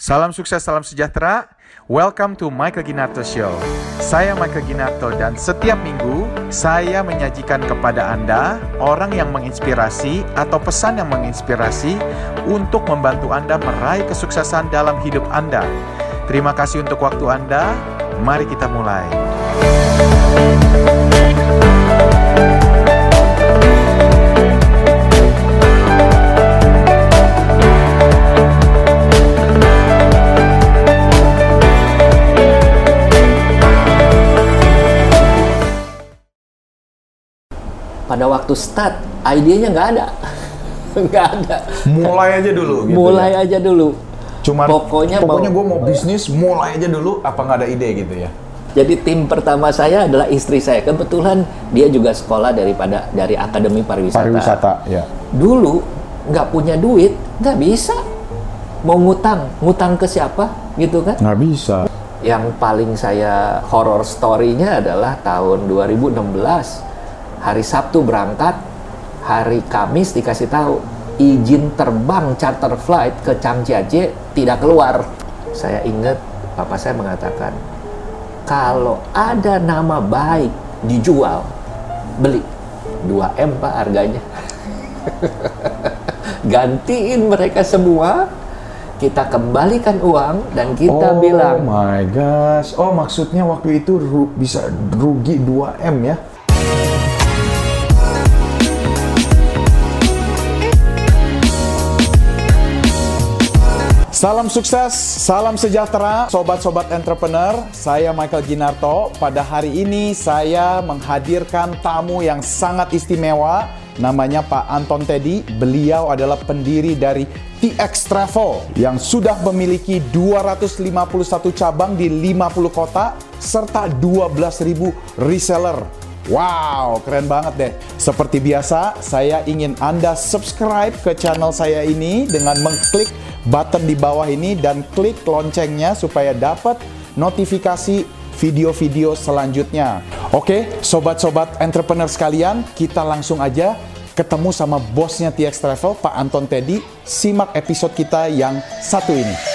Salam sukses, salam sejahtera. Welcome to Michael Ginnato Show. Saya Michael Ginnato dan setiap minggu saya menyajikan kepada Anda orang yang menginspirasi atau pesan yang menginspirasi untuk membantu Anda meraih kesuksesan dalam hidup Anda. Terima kasih untuk waktu Anda. Mari kita mulai. Pada waktu start, idenya nggak ada. Nggak ada. Mulai aja dulu. Gitu mulai ya? Aja dulu. Cuman pokoknya gue mau bisnis, mulai aja dulu, apa nggak ada ide gitu ya? Jadi tim pertama saya adalah istri saya. Kebetulan dia juga sekolah dari Akademi Pariwisata. Pariwisata, ya. Dulu nggak punya duit, nggak bisa. Mau ngutang ke siapa gitu kan? Nggak bisa. Yang paling saya horror story-nya adalah tahun 2016. Hari Sabtu berangkat, hari Kamis dikasih tahu izin terbang charter flight ke Zhangjiajie tidak keluar. Saya ingat papa saya mengatakan, kalau ada nama baik dijual, beli. 2M Pak harganya. Gantiin mereka semua, kita kembalikan uang dan kita bilang, oh my gosh, oh maksudnya waktu itu bisa rugi 2M ya? Salam sukses, salam sejahtera, sobat-sobat entrepreneur. Saya Michael Ginnato. Pada hari ini saya menghadirkan tamu yang sangat istimewa. Namanya Pak Anton Teddy. Beliau adalah pendiri dari TX Travel yang sudah memiliki 251 cabang di 50 kota serta 12.000 reseller. Wow, keren banget deh. Seperti biasa, saya ingin Anda subscribe ke channel saya ini dengan mengklik button di bawah ini dan klik loncengnya supaya dapat notifikasi video-video selanjutnya. Oke, sobat-sobat entrepreneur sekalian, kita langsung aja ketemu sama bosnya TX Travel, Pak Anton Teddy. Simak episode kita yang satu ini.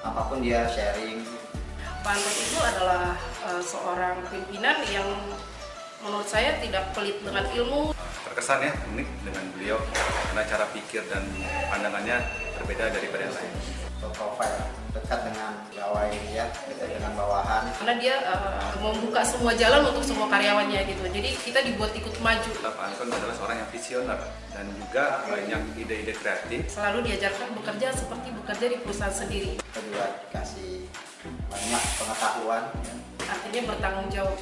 Apapun dia sharing. Pak Anton itu adalah seorang pimpinan yang menurut saya tidak pelit dengan ilmu. Terkesan ya unik dengan beliau karena cara pikir dan pandangannya berbeda daripada yang lain. Profile dekat dengan pegawai ya, dekat dengan bawahan. Karena dia membuka semua jalan untuk semua karyawannya gitu. Jadi kita dibuat ikut maju. Pak Anton adalah seorang yang visioner dan juga banyak ide-ide kreatif. Selalu diajarkan bekerja seperti bekerja di perusahaan sendiri. Kita juga dikasih banyak pengetahuan. Ya. Artinya bertanggung jawab.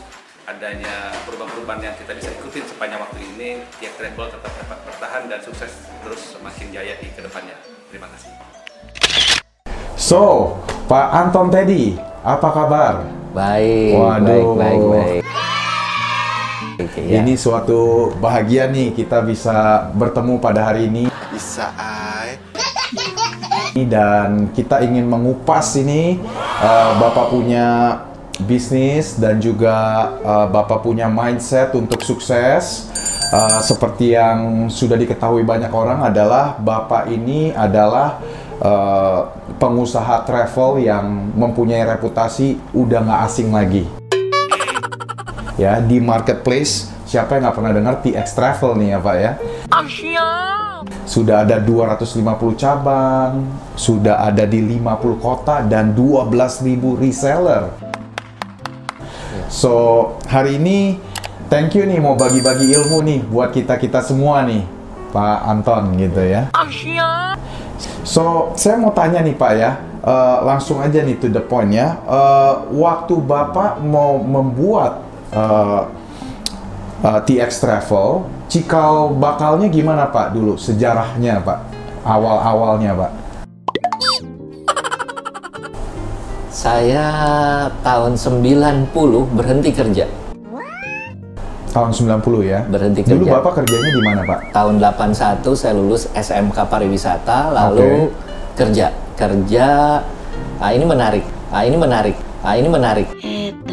Adanya perubahan-perubahan yang kita bisa ikutin sepanjang waktu ini, TX Travel tetap dapat bertahan dan sukses terus semakin jaya di kedepannya. Terima kasih. So, Pak Anton Teddy, apa kabar? Baik. Waduh. Baik. Ini suatu bahagia nih kita bisa bertemu pada hari ini. Bisa. Dan kita ingin mengupas ini Bapak punya bisnis dan juga Bapak punya mindset untuk sukses. Seperti yang sudah diketahui banyak orang adalah Bapak ini adalah pengusaha travel yang mempunyai reputasi udah nggak asing lagi ya di marketplace. Siapa yang nggak pernah dengar TX Travel nih ya Pak ya? Asia. Sudah ada 250 cabang, sudah ada di 50 kota dan 12.000 reseller. So hari ini thank you nih mau bagi-bagi ilmu nih buat kita semua nih Pak Anton gitu ya. Asia. So, saya mau tanya nih Pak ya, langsung aja nih to the point ya. Waktu Bapak mau membuat TX Travel, cikal bakalnya gimana Pak dulu? Sejarahnya Pak, awal-awalnya Pak. Saya tahun 90 berhenti kerja. Tahun 90 ya? Berhenti kerja. Dulu Bapak kerjanya di mana Pak? Tahun 81 saya lulus SMK Pariwisata, lalu kerja. Ini menarik. Ah, ini menarik. Ah, ini menarik.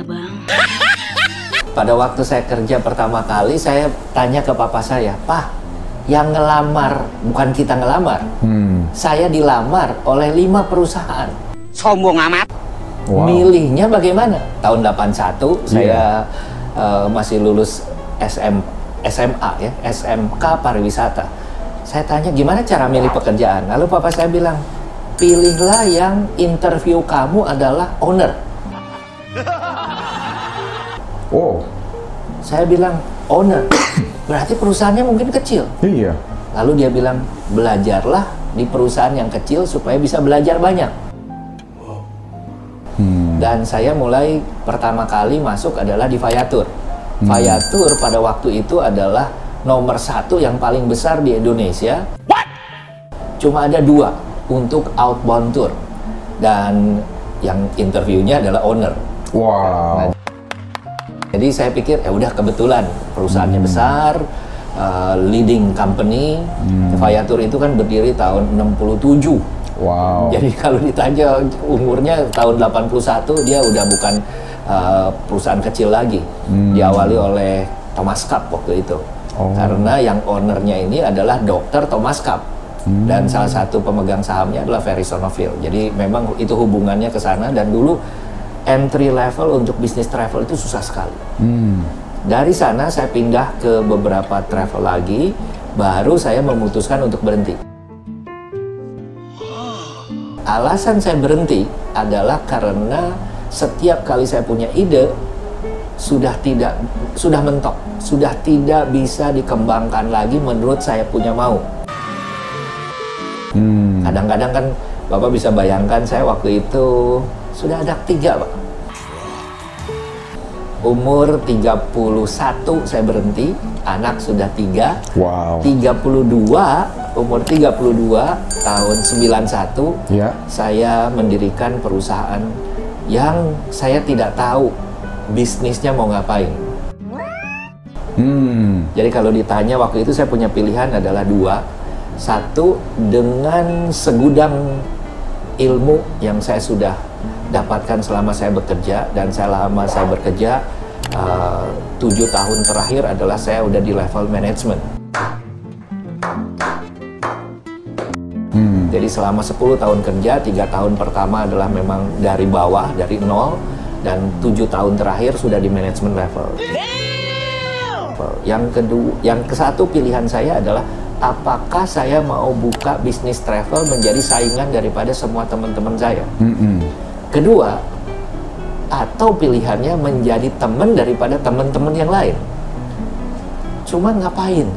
Bang. Pada waktu saya kerja pertama kali, saya tanya ke papa saya, "Pak, yang ngelamar, bukan kita ngelamar, saya dilamar oleh 5 perusahaan. Sombong amat. Wow. Milihnya bagaimana?" Tahun 81, saya masih lulus SMA ya, SMK Pariwisata. Saya tanya, gimana cara milih pekerjaan? Lalu papa saya bilang, "Pilihlah yang interview kamu adalah owner." Wow. Saya bilang, "Owner, berarti perusahaannya mungkin kecil." Iya. Lalu dia bilang, "Belajarlah di perusahaan yang kecil supaya bisa belajar banyak." Wow. Dan saya mulai pertama kali masuk adalah di Faya Tour. Faya Tour pada waktu itu adalah nomor 1 yang paling besar di Indonesia. What? Cuma ada 2 untuk outbound tour, dan yang interviewnya adalah owner. Wow. Nah, jadi saya pikir ya udah, kebetulan perusahaannya besar, leading company. Faya Tour itu kan berdiri tahun 67. Wow. Jadi kalau ditanya umurnya tahun 81, dia udah bukan perusahaan kecil lagi. Diawali oleh Thomas Cup waktu itu. Oh. Karena yang ownernya ini adalah Dr. Thomas Cup. Dan salah satu pemegang sahamnya adalah Verizonophil. Jadi memang itu hubungannya ke sana, dan dulu entry level untuk bisnis travel itu susah sekali. Dari sana saya pindah ke beberapa travel lagi, baru saya memutuskan untuk berhenti. Alasan saya berhenti adalah karena setiap kali saya punya ide, sudah mentok, sudah tidak bisa dikembangkan lagi menurut saya punya mau. Kadang-kadang kan Bapak bisa bayangkan, saya waktu itu sudah ada 3, Pak. Umur 31 saya berhenti, anak sudah 3. Wow. 32 tahun 91 saya mendirikan perusahaan yang saya tidak tahu bisnisnya mau ngapain. Jadi kalau ditanya waktu itu saya punya pilihan adalah 2. Satu, dengan segudang ilmu yang saya sudah dapatkan selama saya bekerja, dan selama saya bekerja 7 tahun terakhir adalah saya udah di level manajemen. Jadi selama 10 tahun kerja, 3 tahun pertama adalah memang dari bawah, dari nol, dan 7 tahun terakhir sudah di manajemen level. Yang ke-1 pilihan saya adalah, apakah saya mau buka bisnis travel menjadi saingan daripada semua teman-teman saya? Kedua, atau pilihannya menjadi teman daripada teman-teman yang lain. Cuma ngapain?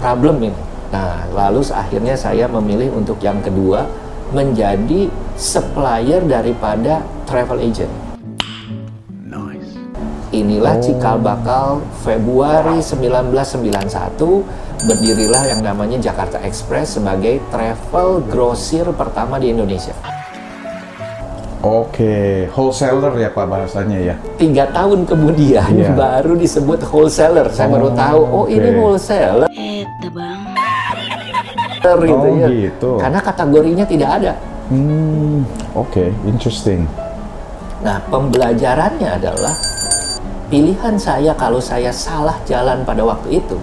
Problem ini. Nah, lalu akhirnya saya memilih untuk yang kedua, menjadi supplier daripada travel agent. Nice. Inilah cikal bakal Februari 1991. Berdirilah yang namanya Jakarta Express sebagai travel grosir pertama di Indonesia. Oke, wholesaler ya Pak bahasanya ya? 3 tahun kemudian baru disebut wholesaler. Saya baru tahu, ini wholesaler. Bang. Gitu ya. Gitu. Karena kategorinya tidak ada. Oke, interesting. Nah, pembelajarannya adalah, pilihan saya kalau saya salah jalan pada waktu itu,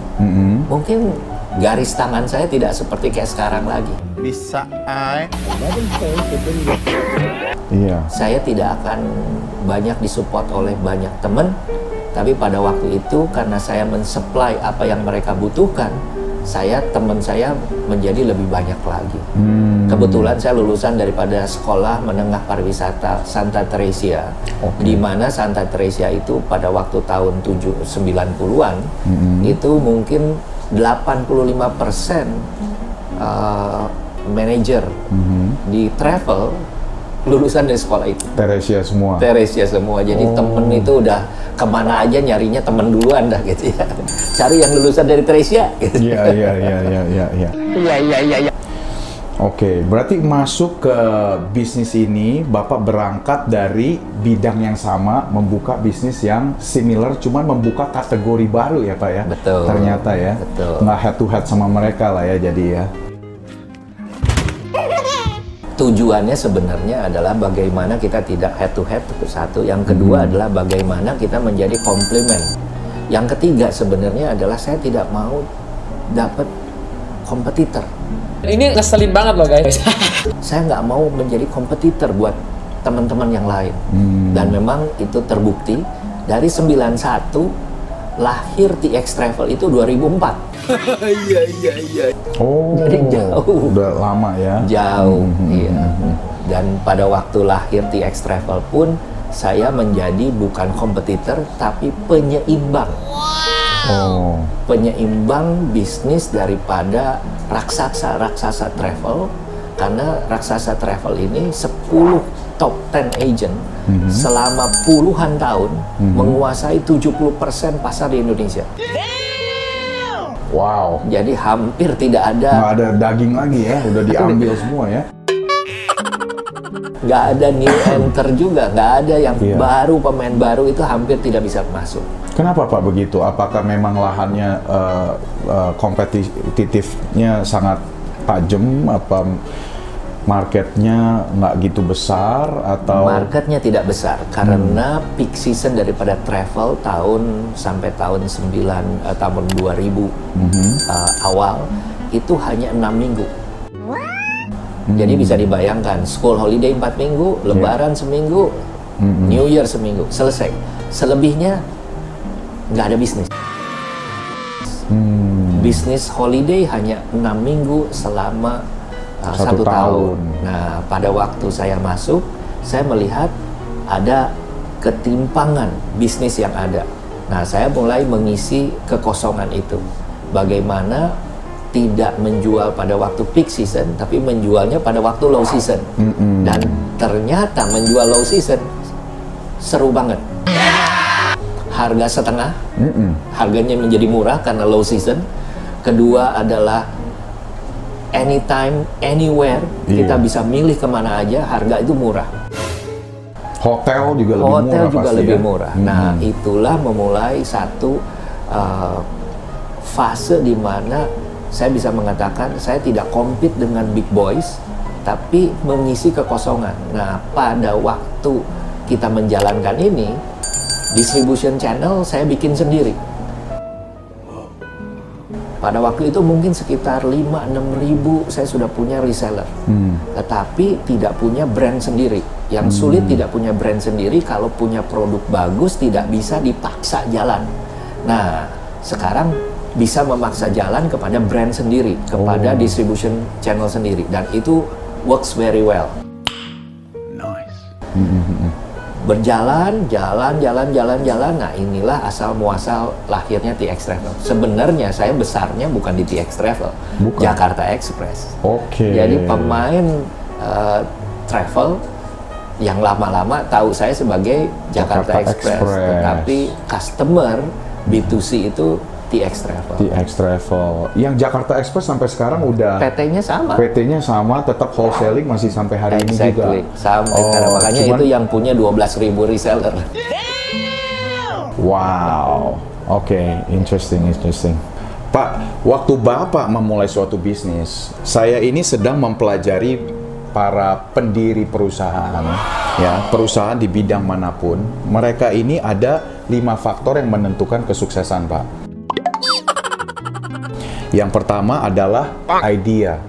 mungkin garis tangan saya tidak seperti kayak sekarang lagi. Saya tidak akan banyak disupport oleh banyak teman, tapi pada waktu itu karena saya mensupply apa yang mereka butuhkan, teman saya menjadi lebih banyak lagi. Kebetulan saya lulusan daripada sekolah menengah pariwisata Santa Teresa, di mana Santa Teresa itu pada waktu tahun 90-an itu mungkin 85% manajer di travel lulusan dari sekolah itu. Theresia semua. Theresia semua. Jadi temen itu udah kemana aja nyarinya temen duluan dah gitu ya. Cari yang lulusan dari Theresia. Iya. Oke, berarti masuk ke bisnis ini, Bapak berangkat dari bidang yang sama, membuka bisnis yang similar, cuman membuka kategori baru ya Pak ya. Betul. Ternyata ya. Betul. Nggak head to head sama mereka lah ya jadi ya. tujuannya sebenarnya adalah bagaimana kita tidak head to head, satu. Yang kedua adalah bagaimana kita menjadi komplement. Yang ketiga sebenarnya adalah saya tidak mau dapat kompetitor. Ini ngeselin banget loh guys. Saya nggak mau menjadi kompetitor buat teman-teman yang lain. Dan memang itu terbukti dari 91. Lahir TX Travel itu 2004. Iya. Oh, jadi jauh. Udah lama ya. Jauh, iya. Dan pada waktu lahir TX Travel pun saya menjadi bukan kompetitor tapi penyeimbang. Oh. Penyeimbang bisnis daripada raksasa-raksasa travel, karena raksasa travel ini 10 top 10 agent selama puluhan tahun menguasai 70% pasar di Indonesia. Wow. Jadi hampir tidak ada. Nggak ada daging lagi ya, udah diambil semua ya. Nggak ada new enter juga, nggak ada yang baru, pemain baru itu hampir tidak bisa masuk. Kenapa Pak begitu? Apakah memang lahannya kompetitifnya sangat tajam, apa marketnya nggak gitu besar, atau marketnya tidak besar karena peak season daripada travel tahun sampai tahun 2000 awal itu hanya 6 minggu. Jadi bisa dibayangkan school holiday 4 minggu, lebaran seminggu, New Year seminggu, selesai. Selebihnya nggak ada bisnis. Bisnis holiday hanya 6 minggu selama 1 tahun. Nah, pada waktu saya masuk, saya melihat ada ketimpangan bisnis yang ada. Nah, saya mulai mengisi kekosongan itu. Bagaimana tidak menjual pada waktu peak season, tapi menjualnya pada waktu low season. Dan ternyata menjual low season seru banget. Harga setengah, harganya menjadi murah karena low season. Kedua adalah anytime, anywhere, kita bisa milih kemana aja, harga itu murah. Hotel juga lebih murah. Nah, itulah memulai satu fase di mana saya bisa mengatakan saya tidak compete dengan big boys, tapi mengisi kekosongan. Nah, pada waktu kita menjalankan ini, distribution channel saya bikin sendiri. Pada waktu itu mungkin sekitar 5-6 ribu saya sudah punya reseller, tetapi tidak punya brand sendiri. Yang sulit tidak punya brand sendiri, kalau punya produk bagus tidak bisa dipaksa jalan. Nah, sekarang bisa memaksa jalan kepada brand sendiri, kepada distribution channel sendiri, dan itu works very well. Nice. Berjalan, jalan. Nah, inilah asal muasal lahirnya TX Travel. Sebenarnya saya besarnya bukan di TX Travel, Jakarta Express. Jadi pemain travel yang lama-lama tahu saya sebagai Jakarta Express, tetapi customer B2C itu TX Travel. Yang Jakarta Express sampai sekarang udah PT-nya sama, tetap wholesaling masih sampai hari ini juga. Sampai sekarang, makanya itu yang punya 12.000 reseller. Wow. Oke, interesting. Pak, waktu Bapak memulai suatu bisnis, saya ini sedang mempelajari para pendiri perusahaan, ya, perusahaan di bidang manapun. Mereka ini ada 5 faktor yang menentukan kesuksesan, Pak. Yang pertama adalah idea.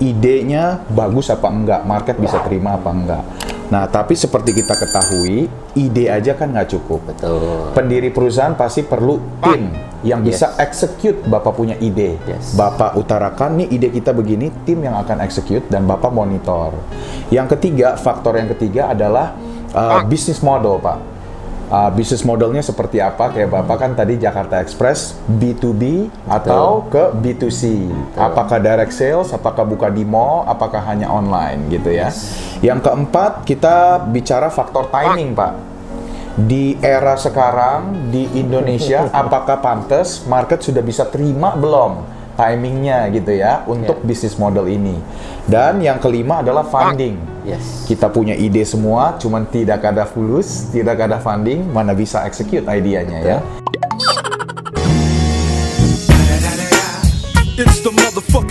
Idenya bagus apa enggak, market bisa terima apa enggak. Nah, tapi seperti kita ketahui, ide aja kan nggak cukup. Betul. Pendiri perusahaan pasti perlu tim yang bisa execute. Bapak punya ide. Bapak utarakan, nih ide kita begini, tim yang akan execute, dan Bapak monitor. Yang ketiga, faktor yang ketiga adalah business model, Pak. Bisnis modelnya seperti apa? Kayak Bapak kan tadi Jakarta Express B2B atau ke B2C. Apakah direct sales, apakah buka di mall, apakah hanya online gitu ya. Yang keempat, kita bicara faktor timing, Pak. Di era sekarang di Indonesia apakah pantas market sudah bisa terima belum timingnya gitu ya untuk bisnis model ini. Dan yang kelima adalah funding. Kita punya ide semua, cuman tidak ada fulus, tidak ada funding, mana bisa execute idenya ya.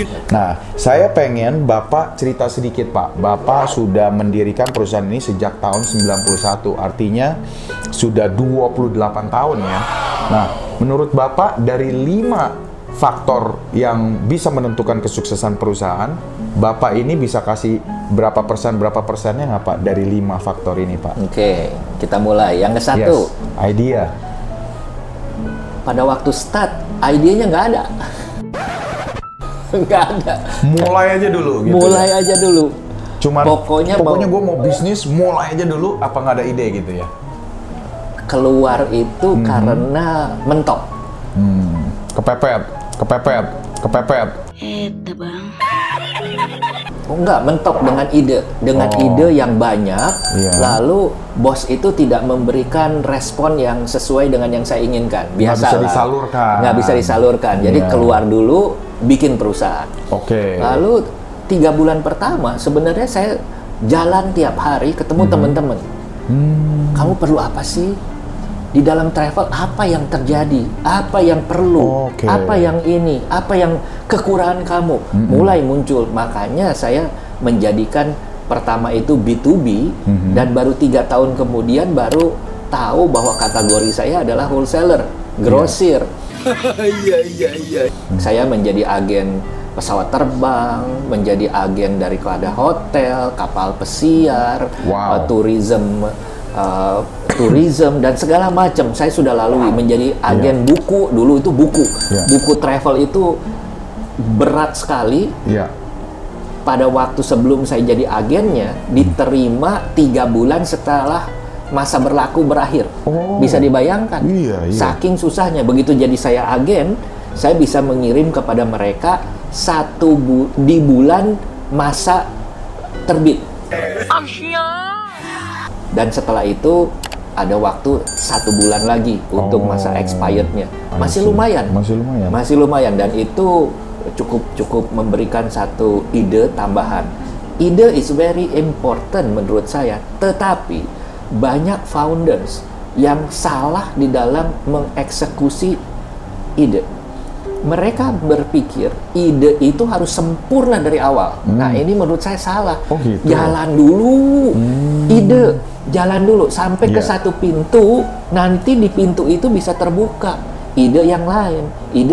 mungkin. Nah, saya pengen Bapak cerita sedikit, Pak. Bapak sudah mendirikan perusahaan ini sejak tahun 91, artinya sudah 28 tahun ya. Nah, menurut Bapak dari 5 faktor yang bisa menentukan kesuksesan perusahaan, Bapak ini bisa kasih berapa persennya nggak, Pak, dari 5 faktor ini, Pak? Oke, kita mulai. Yang ke-1, idea. Pada waktu start, idenya nggak ada. Nggak ada. Mulai aja dulu. Gitu. Mulai aja dulu. Cuman pokoknya gue mau bisnis, mulai aja dulu. Apa nggak ada ide gitu ya? Keluar itu karena mentok. Kepepet. Bang. Oh, enggak, mentok dengan ide. Dengan ide yang banyak, lalu bos itu tidak memberikan respon yang sesuai dengan yang saya inginkan. Biasa Nggak bisa disalurkan. Jadi keluar dulu, bikin perusahaan. Oke. Lalu 3 bulan pertama, sebenarnya saya jalan tiap hari, ketemu teman-teman. Kamu perlu apa sih? Di dalam travel, apa yang terjadi, apa yang perlu, apa yang ini, apa yang kekurangan kamu, mulai muncul. Makanya saya menjadikan pertama itu B2B, dan baru 3 tahun kemudian baru tahu bahwa kategori saya adalah wholesaler, grosir. Saya menjadi agen pesawat terbang, menjadi agen dari daripada hotel, kapal pesiar, tourism dan segala macam saya sudah lalui. Menjadi agen buku, dulu itu buku travel itu berat sekali. Pada waktu sebelum saya jadi agennya, diterima 3 bulan setelah masa berlaku berakhir. Bisa dibayangkan, saking susahnya. Begitu jadi saya agen, saya bisa mengirim kepada mereka di bulan masa terbit. Dan setelah itu ada waktu 1 bulan lagi untuk masa expirednya. Masih lumayan dan itu cukup memberikan satu ide tambahan. Ide is very important menurut saya, tetapi banyak founders yang salah di dalam mengeksekusi ide. Mereka berpikir ide itu harus sempurna dari awal. Nah, ini menurut saya salah. Jalan dulu, ide jalan dulu sampai ke satu pintu, nanti di pintu itu bisa terbuka ide yang lain. 3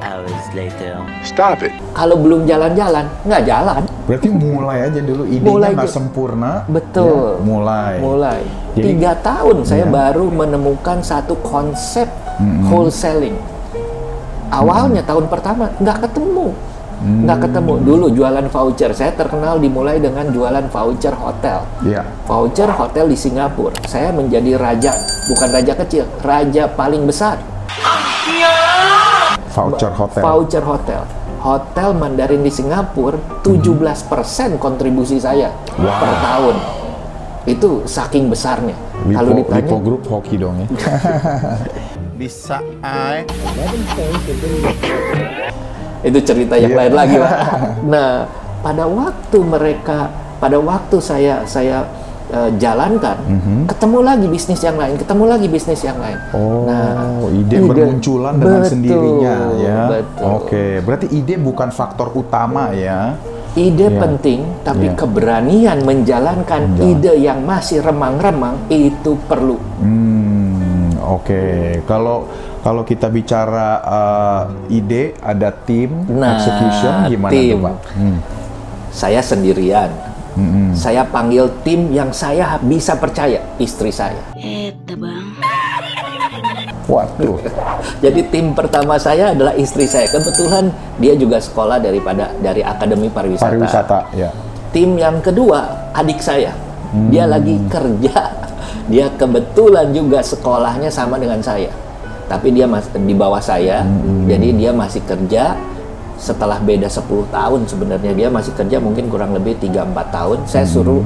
hours later. Stop it. Kalau belum jalan-jalan, nggak jalan. Berarti mulai aja dulu, idenya nggak sempurna. Betul. Ya, mulai. Jadi, 3 tahun saya baru menemukan satu konsep wholesaling. Awalnya tahun pertama nggak ketemu. Dulu jualan voucher. Saya terkenal dimulai dengan jualan voucher hotel. Voucher hotel di Singapura. Saya menjadi raja, bukan raja kecil, raja paling besar. Voucher hotel. Hotel Mandarin di Singapura 17% kontribusi saya per tahun. Itu saking besarnya. Kalau ditanya Lipo Group hoki dong ya. Bisa ai. Itu cerita yang lain lagi, Pak. Nah, pada waktu saya jalankan, ketemu lagi bisnis yang lain, Nah, ide bermunculan dengan sendirinya ya. Oke, berarti ide bukan faktor utama ya. Ide penting, tapi keberanian menjalankan ide yang masih remang-remang itu perlu. Oke, kalau kita bicara ide, ada tim, execution, gimana tuh, Pak? Saya sendirian. Saya panggil tim yang saya bisa percaya, istri saya. Waduh. Jadi tim pertama saya adalah istri saya. Kebetulan dia juga sekolah dari Akademi Pariwisata. Tim yang kedua adik saya. Dia lagi kerja. Dia kebetulan juga sekolahnya sama dengan saya. Tapi dia di bawah saya. Jadi dia masih kerja. Setelah beda 10 tahun sebenarnya, dia masih kerja mungkin kurang lebih 3-4 tahun. Saya suruh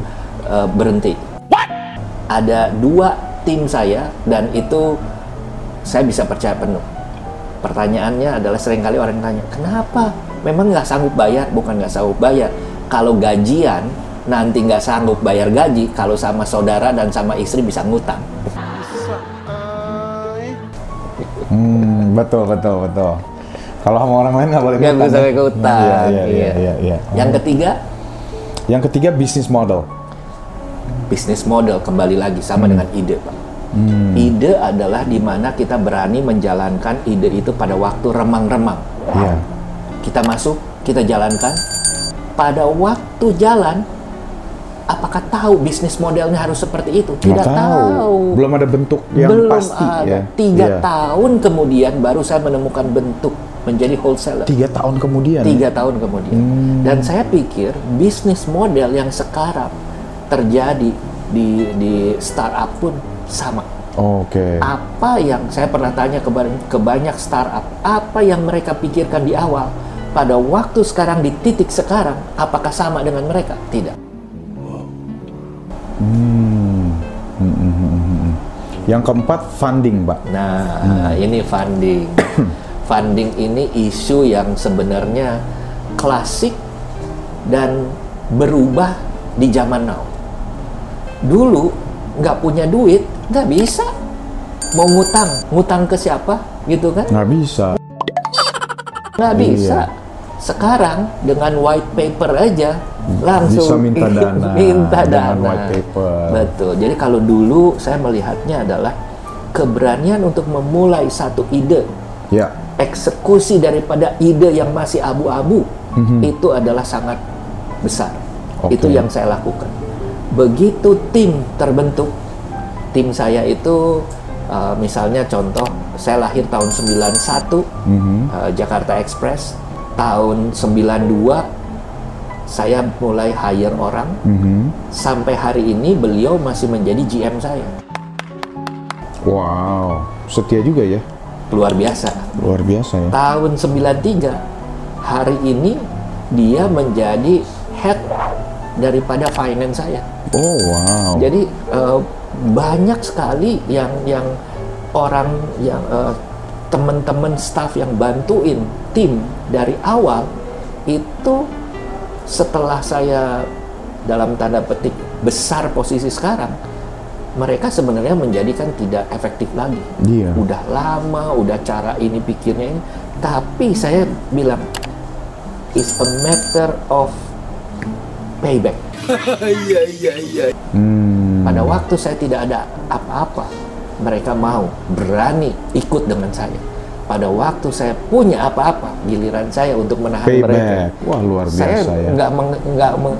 berhenti. Ada 2 tim saya dan itu saya bisa percaya penuh. Pertanyaannya adalah, seringkali orang tanya, kenapa? Memang nggak sanggup bayar? Bukan nggak sanggup bayar. Kalau gajian, nanti nggak sanggup bayar gaji. Kalau sama saudara dan sama istri bisa ngutang. Betul. Kalau sama orang lain nggak boleh ke utang. Sampai ke utang. Iya. Yang ketiga? Yang ketiga bisnis model. Bisnis model kembali lagi sama dengan ide, Pak. Ide adalah di mana kita berani menjalankan ide itu pada waktu remang-remang. Yeah. Kita masuk, kita jalankan. Pada waktu jalan, apakah tahu bisnis modelnya harus seperti itu? Tidak tahu. Belum ada bentuk yang pasti. Ya. 3 tahun kemudian baru saya menemukan bentuk menjadi wholesaler. 3 tahun kemudian. 3 tahun kemudian. Dan saya pikir bisnis model yang sekarang terjadi di startup pun sama. Oke. Apa yang saya pernah tanya ke banyak startup, apa yang mereka pikirkan di awal, pada waktu sekarang di titik sekarang, apakah sama dengan mereka? Tidak. Yang keempat funding, Pak. Nah, ini funding. Funding ini isu yang sebenarnya klasik dan berubah di zaman now. Dulu nggak punya duit, nggak bisa mau ngutang, ngutang ke siapa gitu kan? Nggak bisa. Nggak bisa. Sekarang dengan white paper aja langsung bisa minta dana. Minta dana. White paper. Betul. Jadi kalau dulu saya melihatnya adalah keberanian untuk memulai satu ide. Ya. Eksekusi daripada ide yang masih abu-abu itu adalah sangat besar. Okay. Itu yang saya lakukan. Begitu tim terbentuk, tim saya itu misalnya contoh saya lahir tahun 91, Jakarta Express, tahun 92 saya mulai hire orang, sampai hari ini beliau masih menjadi GM saya. Wow, setia juga ya? Luar biasa. Luar biasa ya? Tahun 93, hari ini dia menjadi head daripada finance saya. Oh wow. Jadi banyak sekali yang orang, yang teman-teman staff yang bantuin tim dari awal itu. Setelah saya dalam tanda petik besar posisi sekarang, mereka sebenarnya menjadikan tidak efektif lagi. Yeah. Udah lama, udah cara ini pikirnya ini. Tapi saya bilang, it's a matter of payback. Pada waktu saya tidak ada apa-apa, mereka mau berani ikut dengan saya. Pada waktu saya punya apa-apa, giliran saya untuk menahan payback mereka. Wah, luar biasa. Saya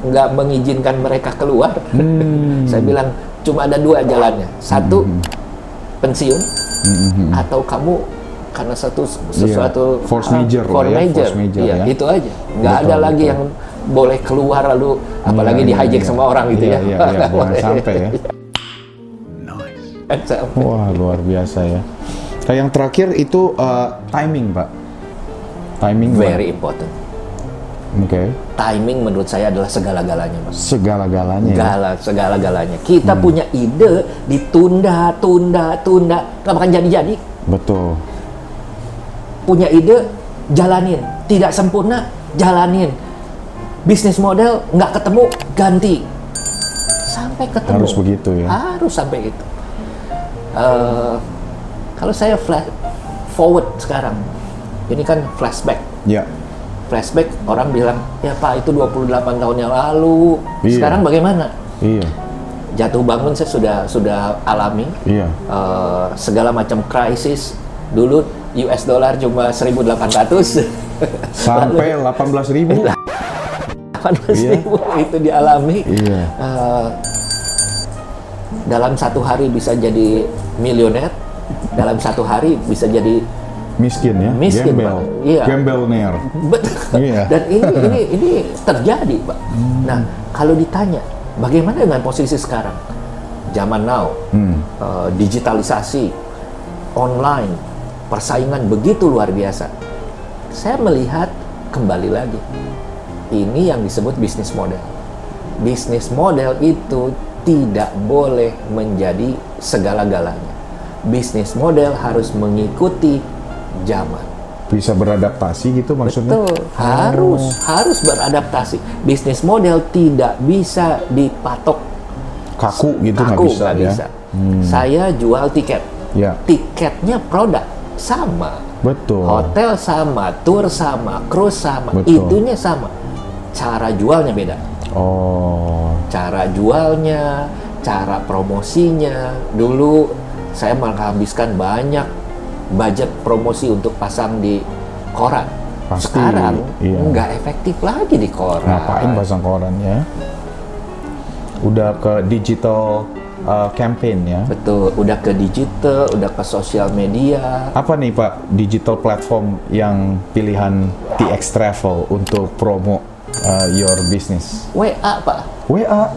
nggak mengizinkan mereka keluar. Saya bilang cuma ada 2 jalannya. Satu, pensiun, atau kamu karena sesuatu force major. Force major, ya. Itu aja. Nggak ada lagi yang boleh keluar lalu apalagi di hijack sama orang gitu ya. Iya, boleh sampai ya. Nice. Wah, luar biasa ya. Nah, yang terakhir itu timing, Pak. Timing very important. Oke. Okay. Timing menurut saya adalah segala-galanya, Pak. Segala-galanya. Segala-galanya. Kita punya ide ditunda, nggak akan jadi-jadi. Betul. Punya ide, jalanin. Tidak sempurna, jalanin. Bisnis model nggak ketemu, ganti. Sampai ketemu. Harus begitu ya. Harus sampai itu. Kalau saya flash forward sekarang, ini kan flashback. Ya. Flashback orang bilang, ya Pak itu 28 tahun yang lalu. Iya. Sekarang bagaimana? Iya. Jatuh bangun saya sudah alami. Iya. Segala macam krisis. Dulu US dollar cuma 1.800. Sampai 18.000. 18.000 itu dialami. Iya. Dalam 1 hari bisa jadi milioner. Dalam 1 hari bisa jadi miskin ya, gembelner. Betul. Yeah. Dan ini terjadi, Pak. Nah, kalau ditanya bagaimana dengan posisi sekarang, zaman now, digitalisasi, online, persaingan begitu luar biasa. Saya melihat kembali lagi, ini yang disebut bisnis model. Bisnis model itu tidak boleh menjadi segala-galanya. Bisnis model harus mengikuti zaman. Bisa beradaptasi gitu maksudnya? Betul, harus beradaptasi. Bisnis model tidak bisa dipatok. Kaku gitu nggak bisa ya? Bisa. Saya jual tiket. Ya. Tiketnya produk sama. Betul. Hotel sama, tour sama, cruise sama, betul, itunya sama. Cara jualnya beda. Oh. Cara jualnya, cara promosinya. Dulu saya menghabiskan banyak budget promosi untuk pasang di koran. Pasti, sekarang iya, nggak efektif lagi di koran. Ngapain pasang koran ya? Udah ke digital campaign ya. Betul, udah ke digital, udah ke sosial media. Apa nih Pak, digital platform yang pilihan TX Travel untuk promo your business? WA Pak. WA?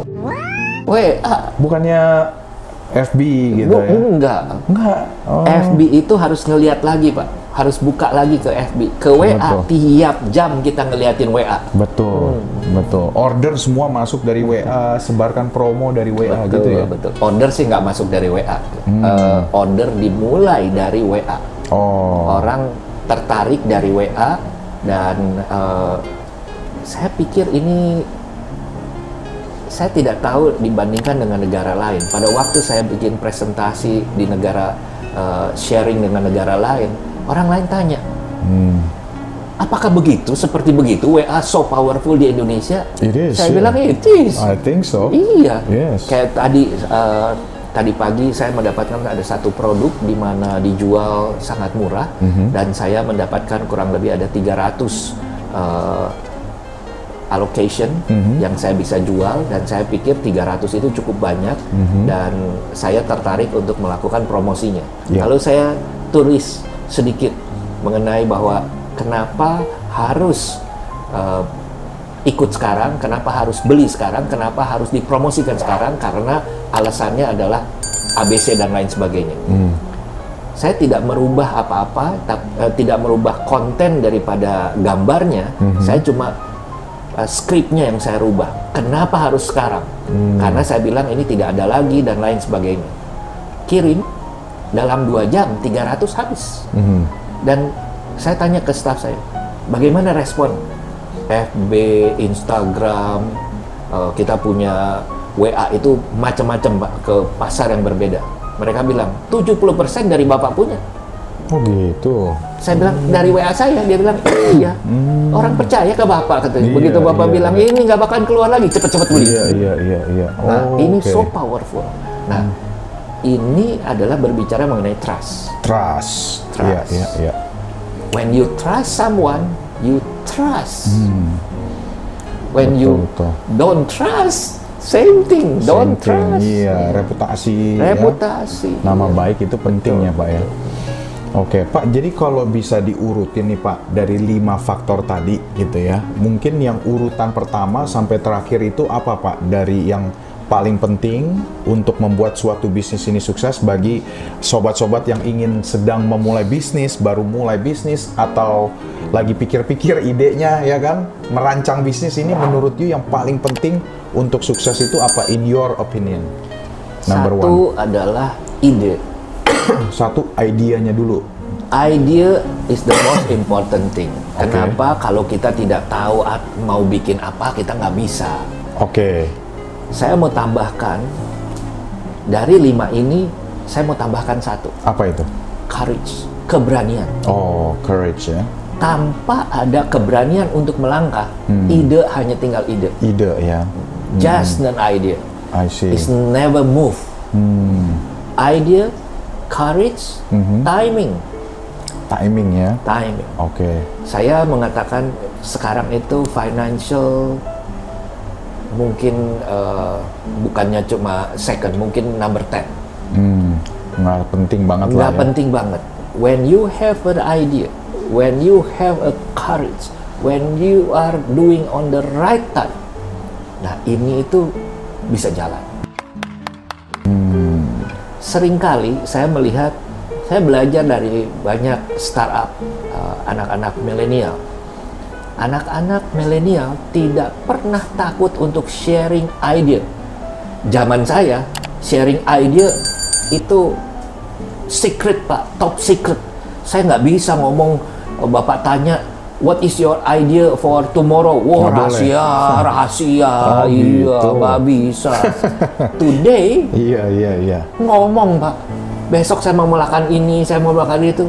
WA. Bukannya FB gitu ya? Enggak. Oh. FB itu harus ngeliat lagi Pak, harus buka lagi ke FB. Ke WA, betul, tiap jam kita ngeliatin WA. Betul, betul. Order semua masuk dari WA, sebarkan promo dari WA, betul, gitu ya? Betul, order sih nggak masuk dari WA. Order dimulai dari WA. Oh. Orang tertarik dari WA dan saya pikir ini, saya tidak tahu dibandingkan dengan negara lain. Pada waktu saya bikin presentasi di negara, sharing dengan negara lain, orang lain tanya, apakah begitu, seperti begitu WA so powerful di Indonesia? It is, saya bilang, it is. I think so. Iya. Yes. Kayak tadi pagi saya mendapatkan ada satu produk di mana dijual sangat murah, dan saya mendapatkan kurang lebih ada 300 allocation yang saya bisa jual, dan saya pikir 300 itu cukup banyak, dan saya tertarik untuk melakukan promosinya. Yeah. Lalu saya tulis sedikit mengenai bahwa kenapa harus ikut sekarang, kenapa harus beli sekarang, kenapa harus dipromosikan sekarang, karena alasannya adalah ABC dan lain sebagainya. Saya tidak merubah apa-apa, tidak merubah konten daripada gambarnya, saya cuma skripnya yang saya rubah. Kenapa harus sekarang? Karena saya bilang ini tidak ada lagi dan lain sebagainya. Kirim dalam 2 jam 300 habis. Dan saya tanya ke staff saya, bagaimana respon FB, Instagram, kita punya WA itu macam-macam ke pasar yang berbeda. Mereka bilang 70% dari Bapak punya. Oh gitu. Saya bilang, dari WA saya, dia bilang, iya, orang percaya ke Bapak katanya. Iya, begitu Bapak bilang, ini nggak bakalan keluar lagi, cepet-cepet beli. Iya. Oh, nah, ini so powerful. Nah, ini adalah berbicara mengenai trust. Trust. Iya. When you trust someone, you trust. When you don't trust, same thing, don't trust. Iya, reputasi. Reputasi. Ya. Nama baik itu penting, betul, ya Pak ya. Oke Pak, jadi kalau bisa diurutin nih Pak, dari 5 faktor tadi gitu ya, mungkin yang urutan pertama sampai terakhir itu apa Pak? Dari yang paling penting untuk membuat suatu bisnis ini sukses bagi sobat-sobat yang ingin sedang memulai bisnis, baru mulai bisnis, atau lagi pikir-pikir idenya ya kan, merancang bisnis ini, menurut you yang paling penting untuk sukses itu apa? In your opinion, number 1. Satu adalah ide. Satu, idenya dulu. Idea is the most important thing. Okay. Kenapa kalau kita tidak tahu mau bikin apa, kita nggak bisa. Oke. Okay. Saya mau tambahkan, dari 5 ini, saya mau tambahkan 1. Apa itu? Courage, keberanian. Oh, courage ya. Tanpa ada keberanian untuk melangkah, ide hanya tinggal ide. Ide ya. Just an idea. I see. It's never move. Idea, courage, timing ya. Timing. Oke. Okay. Saya mengatakan sekarang itu financial mungkin bukannya cuma second, mungkin number 10. Nggak penting banget. Nggak lah, penting ya, banget. When you have an idea, when you have a courage, when you are doing on the right time, nah ini itu bisa jalan. Seringkali saya melihat, saya belajar dari banyak startup, anak-anak milenial. Anak-anak milenial tidak pernah takut untuk sharing idea. Zaman saya, sharing idea itu secret Pak, top secret. Saya nggak bisa ngomong, Bapak tanya, what is your idea for tomorrow? Wah, rahasia, iya, Pak, bisa. Today, ngomong Pak, besok saya mau melakukan ini, saya mau melakukan itu.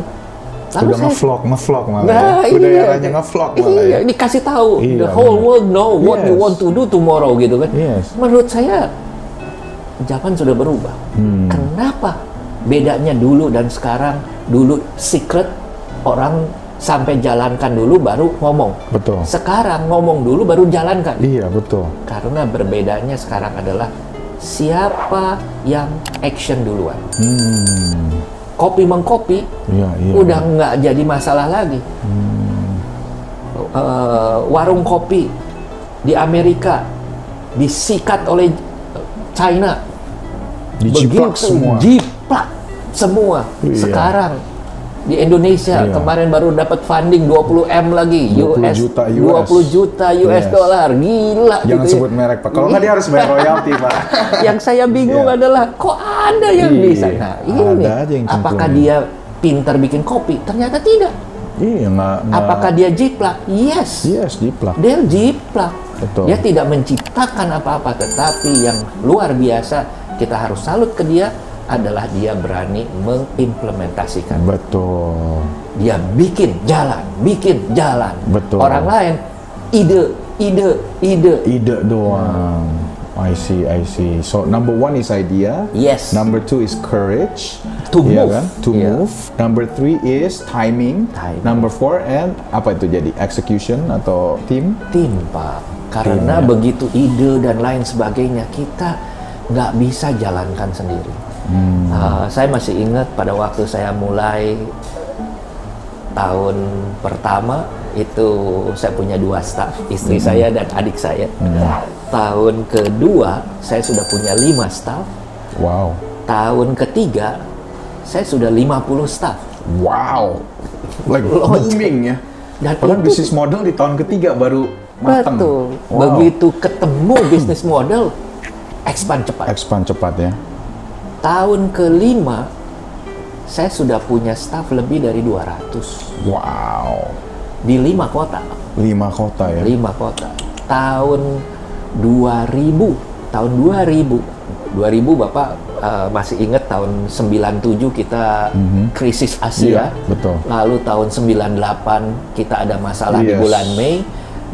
Udah nge-vlog malah. Nah, ya. Udah eranya nge-vlog malah. Iya, ya. Dikasih tahu the whole world know what you want to do tomorrow gitu kan. Menurut saya Japan sudah berubah. Kenapa bedanya dulu dan sekarang? Dulu secret orang sampai jalankan dulu baru ngomong. Betul. Sekarang ngomong dulu baru jalankan. Iya, betul. Karena berbedanya sekarang adalah siapa yang action duluan. Kopi mengkopi, udah nggak jadi masalah lagi. Warung kopi di Amerika disikat oleh China, dijiplak semua. Sekarang di Indonesia kemarin baru dapat funding 20 M lagi, 20 juta US dollar, gila. Jangan gitu sebut merek Pak, kalau nggak dia harus bayar royalti Pak. Yang saya bingung adalah kok ada yang bisa. Nah ini, apakah dia pintar bikin kopi? Ternyata tidak. Apakah dia jiplak? Yes, jiplak. Dia jiplak. Betul. Dia tidak menciptakan apa-apa, tetapi yang luar biasa, kita harus salut ke dia, adalah dia berani mengimplementasikan. Betul. Dia bikin jalan. Betul. Orang lain ide doang. I see. So number one is idea. Yes. Number two is courage to move. Kan? To move. Number three is timing. Number four and apa itu jadi execution atau tim? Tim Pak. Karena begitu ide dan lain sebagainya kita nggak bisa jalankan sendiri. Saya masih ingat pada waktu saya mulai tahun pertama itu saya punya 2 staff, istri saya dan adik saya. Tahun kedua saya sudah punya 5 staff. Wow. Tahun ketiga saya sudah 50 staff. Wow. Like booming ya. Padahal bisnis model di tahun ketiga baru matang. Betul. Wow. Begitu ketemu bisnis model, expand cepat ya. Tahun kelima, saya sudah punya staff lebih dari 200. Wow. Di 5 kota. 5 kota ya? 5 kota. Tahun 2000 Bapak masih ingat tahun 97 kita krisis Asia. Betul. Lalu tahun 98 kita ada masalah di bulan Mei.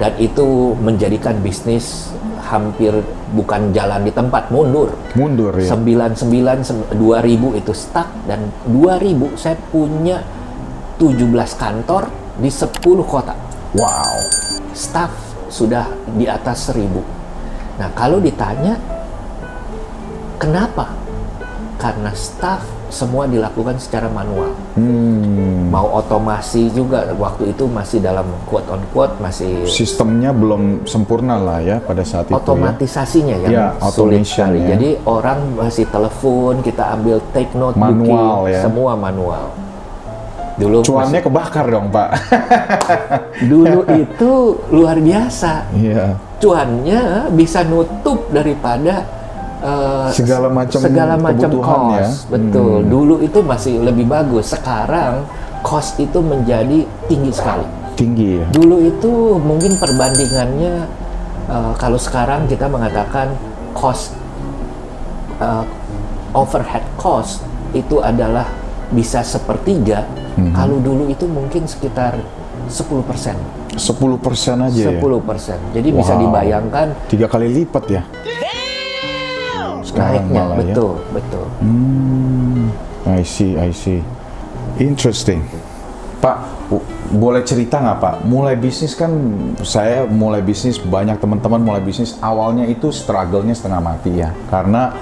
Dan itu menjadikan bisnis hampir bukan jalan di tempat, mundur ya. 99 2000 itu stuck, dan 2000 saya punya 17 kantor di 10 kota. Wow. Staff sudah di atas 1000. Nah, kalau ditanya kenapa? Karena staff semua dilakukan secara manual. Mau otomasi juga waktu itu masih dalam quote on quote, masih sistemnya belum sempurna lah ya pada saat itu. Otomatisasinya yang sulit sekali. Ya. Jadi orang masih telepon, kita ambil take note, manual booking, ya. Semua manual. Dulu cuannya kebakar dong Pak. Dulu itu luar biasa. Iya. Cuannya bisa nutup daripada segala macam cost, ya? Betul. Dulu itu masih lebih bagus. Sekarang cost itu menjadi tinggi sekali. Tinggi ya? Dulu itu mungkin perbandingannya kalau sekarang kita mengatakan cost overhead cost itu adalah bisa sepertiga. Kalau dulu itu mungkin sekitar 10%. 10% aja. 10%. Ya? Jadi bisa dibayangkan 3 kali lipat ya. Naiknya, betul. I see. Interesting. Pak, boleh cerita nggak Pak? Mulai bisnis kan, saya mulai bisnis, banyak teman-teman mulai bisnis, awalnya itu struggle-nya setengah mati ya. Karena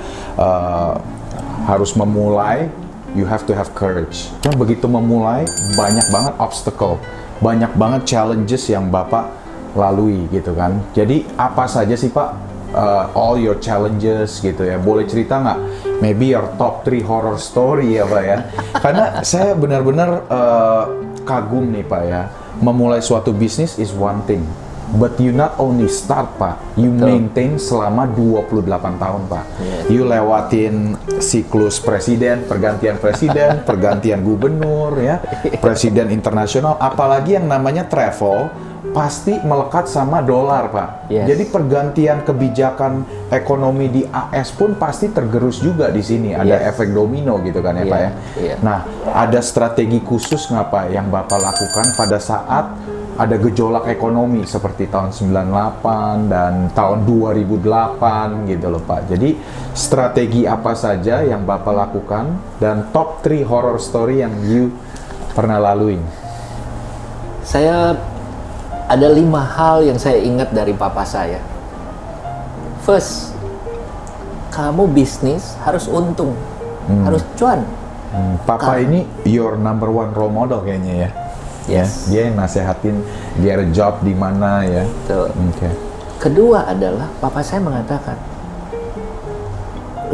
harus memulai, you have to have courage. Dan begitu memulai, banyak banget obstacle, banyak banget challenges yang Bapak lalui gitu kan. Jadi apa saja sih Pak? All your challenges gitu ya, boleh cerita nggak? Maybe your top 3 horror story ya Pak ya. Karena saya benar-benar kagum nih Pak ya. Memulai suatu bisnis is one thing, but you not only start Pak, you maintain selama 28 tahun Pak. You lewatin siklus presiden, pergantian gubernur ya, presiden internasional, apalagi yang namanya travel. pasti melekat sama dolar, Pak. Yes. Jadi pergantian kebijakan ekonomi di AS pun pasti tergerus juga di sini. Ada efek domino gitu kan ya, Pak ya. Nah, ada strategi khusus nggak, Pak, yang Bapak lakukan pada saat ada gejolak ekonomi seperti tahun 98 dan tahun 2008 gitu loh, Pak. Jadi strategi apa saja yang Bapak lakukan dan top 3 horror story yang you pernah laluin? Saya ada 5 hal yang saya ingat dari papa saya. First, kamu bisnis harus untung, harus cuan. Papa ini your number one role model kayaknya ya. Yes. Dia yang nasehatin biar job di mana ya. Okay. Kedua adalah papa saya mengatakan,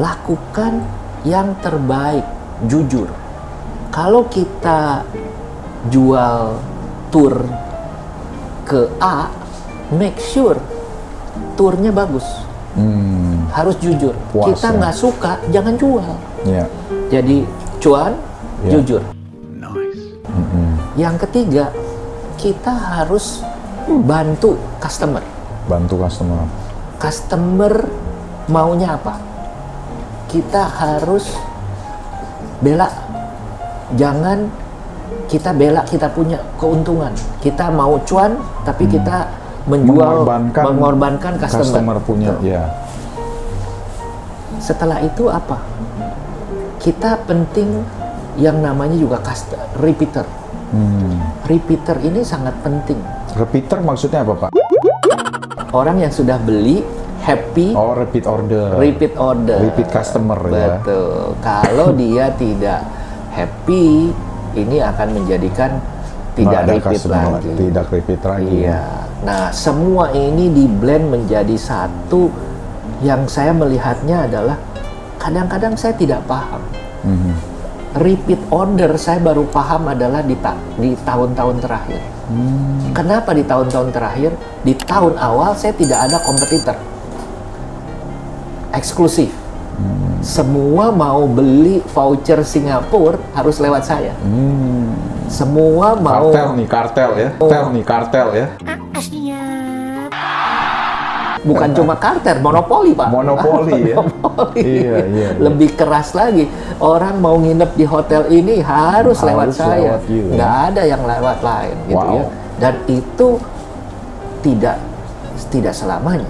lakukan yang terbaik, jujur. Kalau kita jual tour ke A, make sure tournya bagus. Harus jujur. Puas, kita nggak suka, jangan jual. Jadi cuan, jujur. Yang ketiga, kita harus bantu customer. Bantu customer. Customer maunya apa? Kita harus bela. Jangan kita bela kita punya keuntungan. Kita mau cuan, tapi kita menjual, mengorbankan customer punya. Setelah itu apa? Kita penting yang namanya juga repeater. Repeater ini sangat penting. Repeater maksudnya apa, Pak? Orang yang sudah beli happy. Oh, repeat order. Repeat order. Repeat customer. Betul. Kalau dia tidak happy, ini akan menjadikan tidak repeat lagi. Tidak repeat lagi. Nah, semua ini di blend menjadi satu. Yang saya melihatnya adalah kadang-kadang saya tidak paham. Repeat order saya baru paham adalah di tahun-tahun terakhir. Kenapa di tahun-tahun terakhir? Di tahun awal saya tidak ada kompetitor. Eksklusif. Semua mau beli voucher Singapura harus lewat saya. Semua mau... Kartel nih, kartel ya. Bukan cuma kartel, monopoli, Pak. Monopoli, monopoli. Iya. Lebih keras lagi. Orang mau nginep di hotel ini harus lewat saya. Nggak ada yang lewat lain, gitu ya. Dan itu tidak selamanya.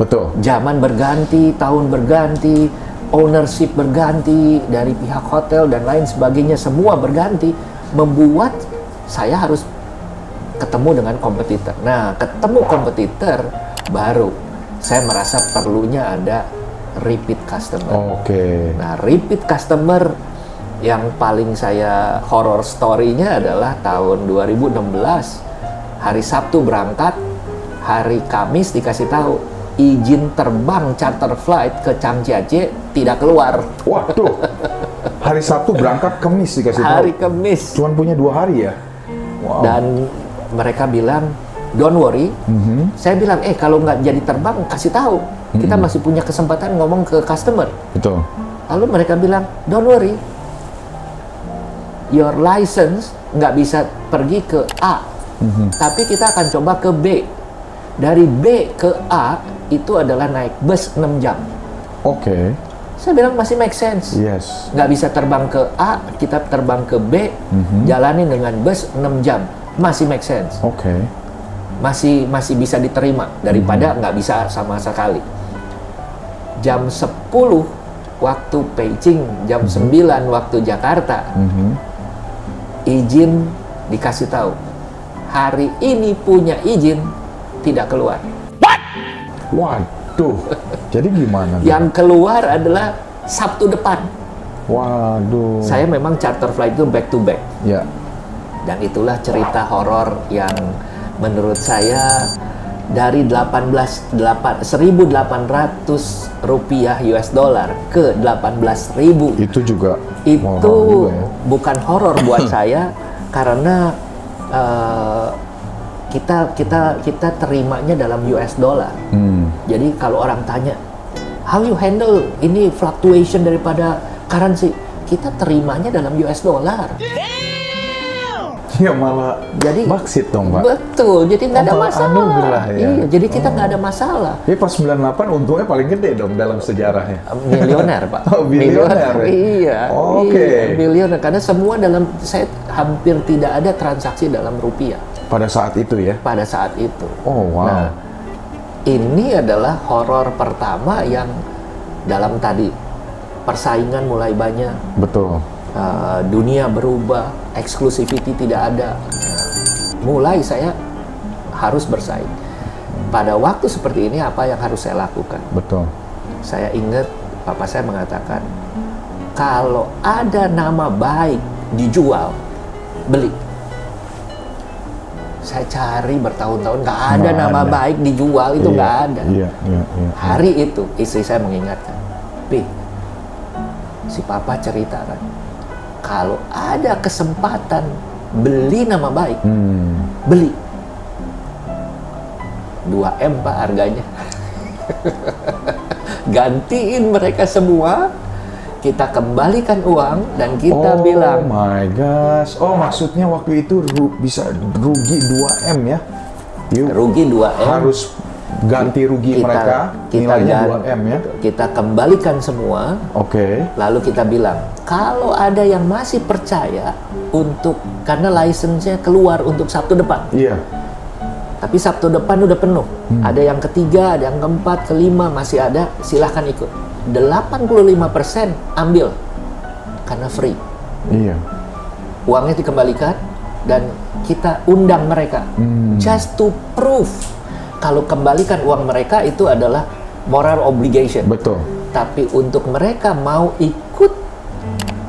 Betul. Zaman berganti, tahun berganti, ownership berganti dari pihak hotel dan lain sebagainya, semua berganti, membuat saya harus ketemu dengan kompetitor. Nah, ketemu kompetitor baru saya merasa perlunya ada repeat customer. Nah, repeat customer yang paling saya horror story-nya adalah tahun 2016. Hari Sabtu berangkat, hari Kamis dikasih tahu izin terbang charter flight ke Zhangjiajie tidak keluar. Waduh. Hari Sabtu berangkat, Kamis dikasih tahu. Hari Kamis. Cuman punya 2 hari ya. Dan mereka bilang don't worry. Saya bilang, kalau nggak jadi terbang, kasih tahu. Kita masih punya kesempatan ngomong ke customer. Betul. Lalu mereka bilang, don't worry. Your license nggak bisa pergi ke A. Tapi kita akan coba ke B. Dari B ke A, itu adalah naik bus 6 jam. Saya bilang masih make sense. Nggak bisa terbang ke A, kita terbang ke B, jalanin dengan bus 6 jam. Masih make sense. Masih bisa diterima daripada nggak bisa sama sekali. Jam 10 waktu Beijing, jam 9 waktu Jakarta, izin dikasih tahu hari ini punya izin tidak keluar. Waduh, jadi gimana? Yang keluar adalah Sabtu depan. Waduh. Saya memang charter flight itu back to back. Dan itulah cerita horor yang menurut saya dari 1.800 rupiah US dollar ke 18.000 itu juga bukan horor buat saya, karena kita terimanya dalam US dollar. Jadi kalau orang tanya how you handle ini fluctuation daripada currency, kita terimanya dalam US dollar. Iya, malah jadi baksit dong, Pak. Betul, jadi nggak ada masalah. Ya. Iya, jadi kita nggak ada masalah. Jadi pas 98 untungnya paling gede dong dalam sejarahnya. Milioner, Pak. Oh, milioner. Iya. Oke. Okay. Iya, milioner, karena semua dalam, saya hampir tidak ada transaksi dalam rupiah. Pada saat itu ya? Pada saat itu. Oh, wow. Nah, ini adalah horor pertama yang dalam tadi, persaingan mulai banyak. Betul. Dunia berubah, eksklusiviti tidak ada. Mulai saya harus bersaing. Pada waktu seperti ini apa yang harus saya lakukan? Betul. Saya ingat papa saya mengatakan, kalau ada nama baik dijual, beli. Saya cari bertahun-tahun, nggak ada nama baik dijual, itu nggak ada. Hari itu istri saya mengingatkan, Pi, si papa cerita kan, kalau ada kesempatan beli nama baik, beli. 2M Pak harganya. Gantiin mereka semua, kita kembalikan uang dan kita bilang. Oh my gosh, maksudnya waktu itu bisa rugi 2M ya? You rugi 2M. Harus ganti rugi mereka, nilainya 2M ya? Kita kembalikan semua, lalu kita bilang, kalau ada yang masih percaya untuk, karena license-nya keluar untuk Sabtu depan. Iya. Tapi Sabtu depan udah penuh. Ada yang ketiga, ada yang keempat, kelima masih ada, silahkan ikut. 85% ambil, karena free. Iya. Uangnya dikembalikan, dan kita undang mereka. Just to prove, kalau kembalikan uang mereka itu adalah moral obligation. Betul. Tapi untuk mereka mau ikut,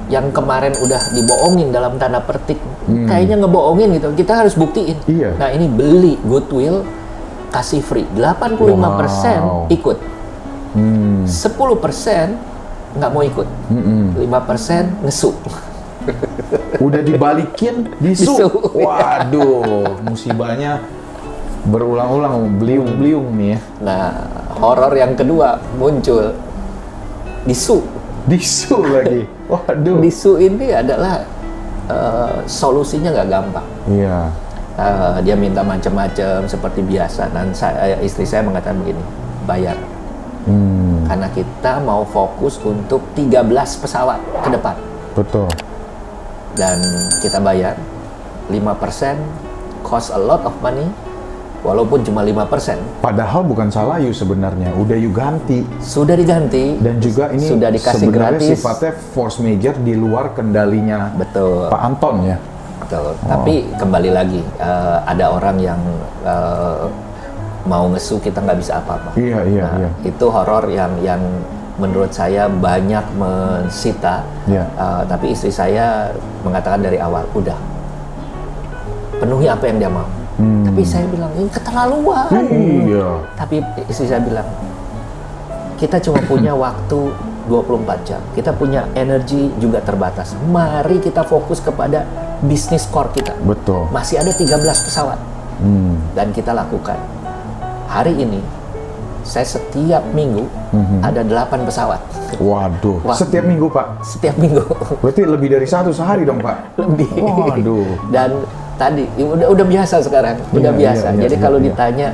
yang kemarin udah dibohongin dalam tanda petik, kayaknya ngebohongin gitu, kita harus buktiin. Iya. Nah ini beli goodwill, kasih free, 85% ikut, 10% nggak mau ikut, 5% ngesuk. Udah dibalikin, disuk. Waduh, musibahnya berulang-ulang, beliung-beliung nih ya. Nah, horor yang kedua muncul, disu lagi. Waduh. Disu ini adalah solusinya nggak gampang. Iya. Dia minta macam-macam seperti biasa. Dan saya, istri saya mengatakan begini, bayar. Karena kita mau fokus untuk 13 pesawat ke depan. Betul. Dan kita bayar 5%, cost a lot of money. Walaupun cuma 5%. Padahal bukan salah you sebenarnya, udah you ganti. Sudah diganti. Dan juga ini sudah dikasih gratis. Sifatnya force major di luar kendalinya. Betul. Pak Anton ya. Betul. Tapi kembali lagi, ada orang yang mau ngesu, kita nggak bisa apa-apa. Iya. Itu horor yang menurut saya banyak mensita. Iya. Tapi istri saya mengatakan dari awal, udah penuhi apa yang dia mau. Tapi saya bilang, ini keterlaluan. Iya. Tapi istri saya bilang, kita cuma punya waktu 24 jam. Kita punya energi juga terbatas. Mari kita fokus kepada bisnis core kita. Betul. Masih ada 13 pesawat. Dan kita lakukan. Hari ini, saya setiap minggu ada 8 pesawat. Waduh. Setiap minggu, Pak? Setiap minggu. Berarti lebih dari satu sehari dong, Pak? Lebih. Waduh. Dan tadi udah biasa sekarang, udah biasa. Jadi kalau ditanya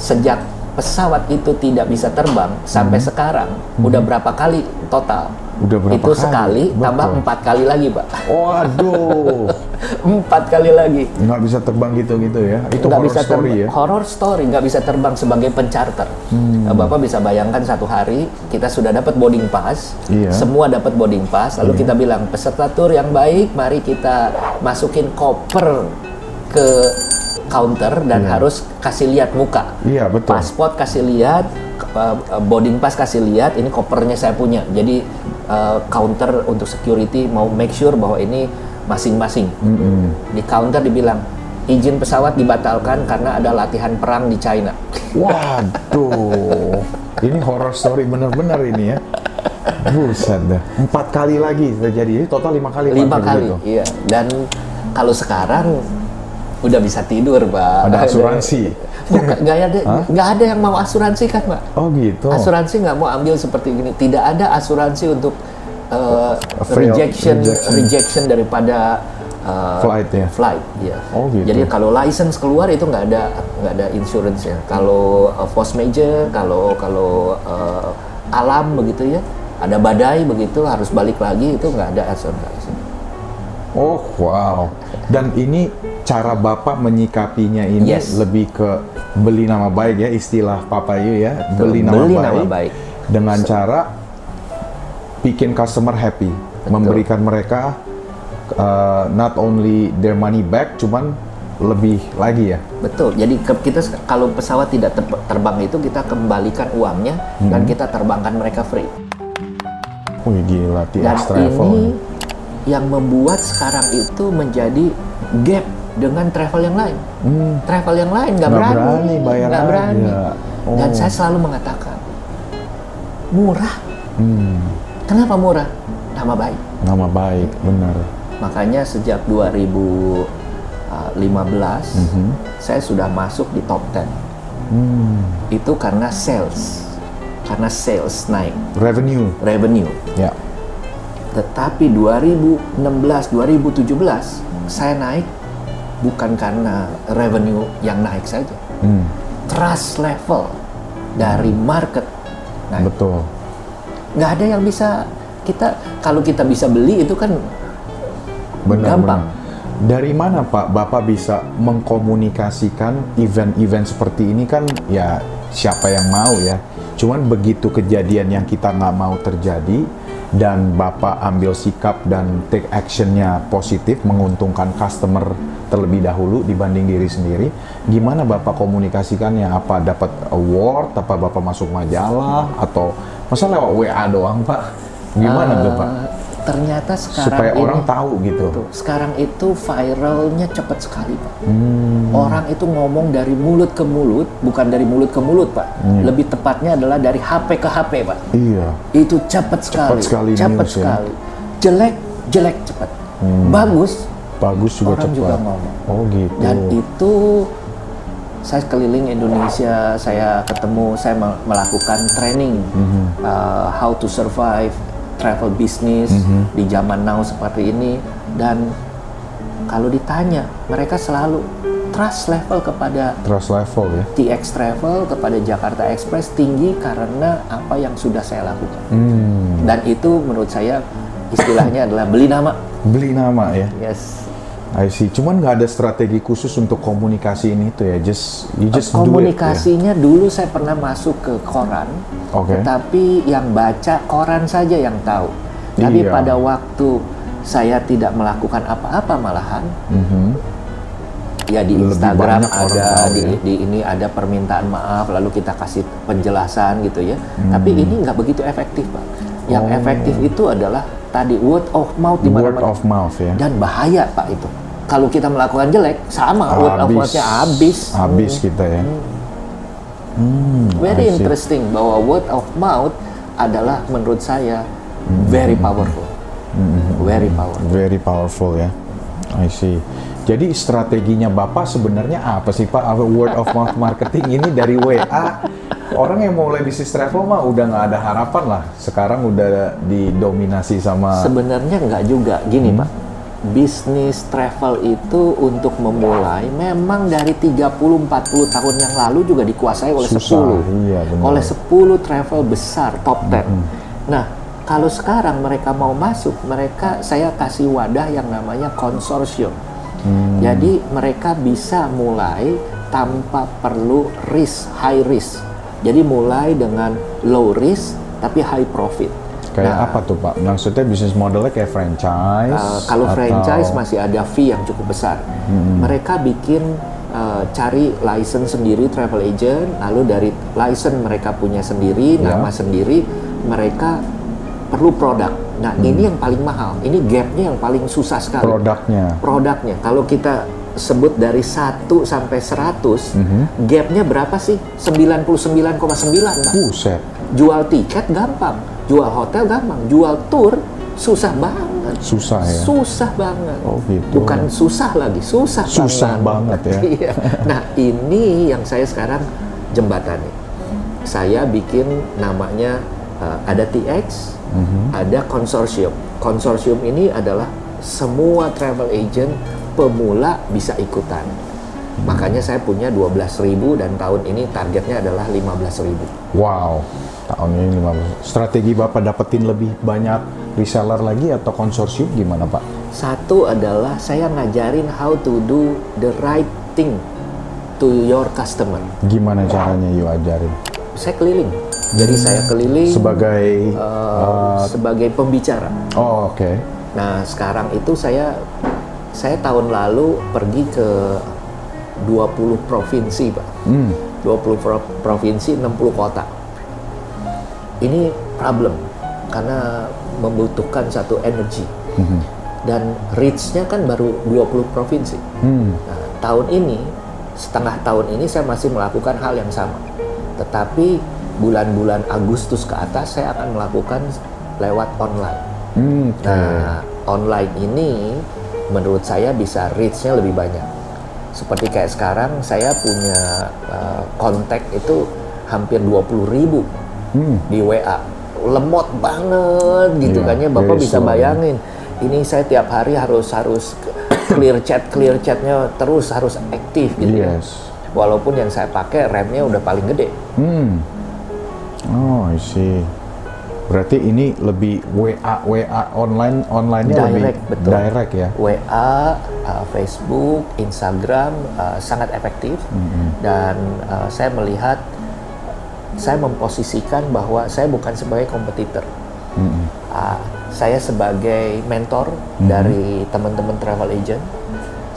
sejak pesawat itu tidak bisa terbang sampai sekarang, udah berapa kali total? Udah berapa itu kali? Sekali tambah 4 kali lagi, Pak. Waduh. 4 kali lagi. Nggak bisa terbang gitu-gitu ya? Itu horror story ya? Horror story, nggak bisa terbang sebagai pencarter. Bapak bisa bayangkan satu hari kita sudah dapat boarding pass, semua dapat boarding pass, lalu kita bilang, peserta tur yang baik, mari kita masukin koper ke counter dan harus kasih lihat muka. Iya, betul. Pasport kasih lihat, boarding pass kasih lihat, ini kopernya saya punya. Jadi counter untuk security mau make sure bahwa ini masing-masing. Di counter dibilang, izin pesawat dibatalkan karena ada latihan perang di China. Waduh. Ini horror story bener-bener ini ya. Buset dah. 4 kali lagi terjadi, jadi total 5 kali. 5 kali, gitu. Iya. Dan kalau sekarang udah bisa tidur, Pak. Ada asuransi? Bukan, nggak ada yang mau asuransi kan, Pak. Oh gitu. Asuransi nggak mau ambil seperti ini. Tidak ada asuransi untuk rejection daripada flight ya. Oh, gitu. Jadi kalau license keluar itu nggak ada insurance ya. Kalau force major, kalau alam begitu ya, ada badai begitu harus balik lagi, itu nggak ada insurance. Oh wow. Dan ini cara Bapak menyikapinya ini lebih ke beli nama baik ya, istilah Papa Yu ya, beli nama baik dengan cara bikin customer happy. Betul. Memberikan mereka not only their money back, cuman lebih lagi ya. Betul. Jadi kita kalau pesawat tidak terbang itu kita kembalikan uangnya dan kita terbangkan mereka free. Wih gila, TX Travel. Ini yang membuat sekarang itu menjadi gap dengan travel yang lain. Travel yang lain nggak berani. Ya. Oh. Dan saya selalu mengatakan murah. Kenapa murah? Nama baik. Nama baik, benar. Makanya sejak 2015 saya sudah masuk di top 10. Itu karena sales. Karena sales naik. Revenue. Ya. Tetapi 2016, 2017 saya naik bukan karena revenue yang naik saja. Trust level dari market naik. Betul. Nggak ada yang bisa kita, kalau kita bisa beli itu kan gampang. Dari mana Pak, Bapak bisa mengkomunikasikan event-event seperti ini kan ya siapa yang mau ya. Cuman begitu kejadian yang kita nggak mau terjadi dan Bapak ambil sikap dan take actionnya positif, menguntungkan customer terlebih dahulu dibanding diri sendiri. Gimana Bapak komunikasikannya? Apa dapat award? Apa Bapak masuk majalah? Atau masa lewat WA doang Pak? Gimana tuh Pak? Ternyata sekarang supaya ini, orang tahu gitu. Sekarang itu viralnya cepat sekali Pak. Orang itu ngomong dari mulut ke mulut, bukan dari mulut ke mulut Pak. Lebih tepatnya adalah dari HP ke HP Pak. Iya. Itu cepat sekali. Jelek cepat. Bagus juga orang cepat. Orang juga ngomong. Oh gitu. Dan itu saya keliling Indonesia, saya ketemu, saya melakukan training how to survive travel business di zaman now seperti ini. Dan kalau ditanya, mereka selalu trust level kepada TX Travel, kepada Jakarta Express tinggi karena apa yang sudah saya lakukan. Dan itu menurut saya istilahnya adalah beli nama ya. Yes. I see. Cuman nggak ada strategi khusus untuk komunikasi ini tuh ya. You just do it. Komunikasinya dulu saya pernah masuk ke koran, tetapi yang baca koran saja yang tahu. Tapi pada waktu saya tidak melakukan apa-apa malahan, ya di Instagram ada, di ini ada permintaan maaf, lalu kita kasih penjelasan gitu ya. Tapi ini nggak begitu efektif Pak. Yang efektif itu adalah tadi word of mouth di mana-mana. Word of mouth ya. Dan bahaya Pak itu. Kalau kita melakukan jelek, sama word of mouth-nya habis kita ya. Very interesting bahwa word of mouth adalah menurut saya very powerful ya. I see. Jadi strateginya Bapak sebenarnya apa sih Pak? Word of mouth marketing ini dari WA. Orang yang mulai bisnis travel mah udah nggak ada harapan lah. Sekarang udah didominasi sama. Sebenarnya nggak juga, gini Pak. Bisnis travel itu untuk memulai memang dari 30-40 tahun yang lalu juga dikuasai oleh 10. Iya, oleh 10 travel besar top 10. Nah, kalau sekarang mereka mau masuk, saya kasih wadah yang namanya konsorsium. Jadi mereka bisa mulai tanpa perlu risk, high risk. Jadi mulai dengan low risk tapi high profit. Kayak apa tuh Pak? Maksudnya bisnis modelnya kayak franchise? Kalau franchise masih ada fee yang cukup besar. Mereka bikin cari license sendiri travel agent, lalu dari license mereka punya sendiri, nama sendiri, mereka perlu produk. Nah ini yang paling mahal, ini gapnya yang paling susah sekali. Produknya. Kalau kita sebut dari 1 sampai 100, gapnya berapa sih? 99,9 Pak. Buset. Jual tiket gampang, jual hotel gampang, jual tour susah banget. Susah banget. Oh, gitu. Bukan susah lagi, susah banget ya. Nah ini yang saya sekarang jembatani. Saya bikin namanya ada TX, ada konsorsium. Konsorsium ini adalah semua travel agent pemula bisa ikutan. Makanya saya punya 12.000 dan tahun ini targetnya adalah 15.000. Wow, tahun ini 15.000. Strategi Bapak dapetin lebih banyak reseller lagi atau konsorsium gimana Pak? Satu adalah saya ngajarin how to do the right thing to your customer. Gimana caranya you ajarin? Saya keliling. Jadi saya keliling sebagai pembicara. Oh, oke. Nah, sekarang itu saya tahun lalu pergi ke 20 provinsi, Pak. 20 provinsi, 60 kota. Ini problem karena membutuhkan satu energi. Dan reach-nya kan baru 20 provinsi. Nah, setengah tahun ini saya masih melakukan hal yang sama. Tetapi bulan-bulan Agustus ke atas saya akan melakukan lewat online. Nah, online ini menurut saya bisa reach-nya lebih banyak. Seperti kayak sekarang saya punya kontak itu hampir 20.000 di WA. Lemot banget gitu kan ya, Bapak bisa bayangin. Ini saya tiap hari harus clear chatnya terus harus aktif gitu ya. Walaupun yang saya pakai remnya udah paling gede. Oh, I see. Berarti ini lebih WA onlinenya lebih direct ya. WA, Facebook, Instagram sangat efektif. Dan saya melihat, saya memposisikan bahwa saya bukan sebagai kompetitor. Saya sebagai mentor dari teman-teman travel agent.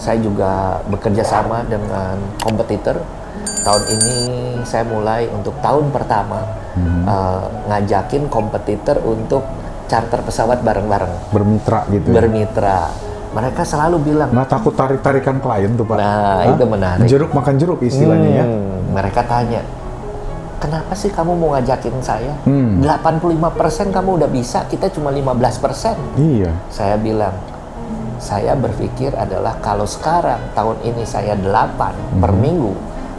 Saya juga bekerja sama dengan kompetitor. Tahun ini saya mulai untuk tahun pertama ngajakin kompetitor untuk charter pesawat bareng-bareng. Bermitra gitu ya? Bermitra. Mereka selalu bilang, nggak takut tarik-tarikan klien tuh Pak? Nah, itu menarik. Jeruk makan jeruk istilahnya ya? Mereka tanya, kenapa sih kamu mau ngajakin saya? 85% kamu udah bisa, kita cuma 15%. Iya. Saya bilang, saya berpikir adalah kalau sekarang tahun ini saya 8 per minggu,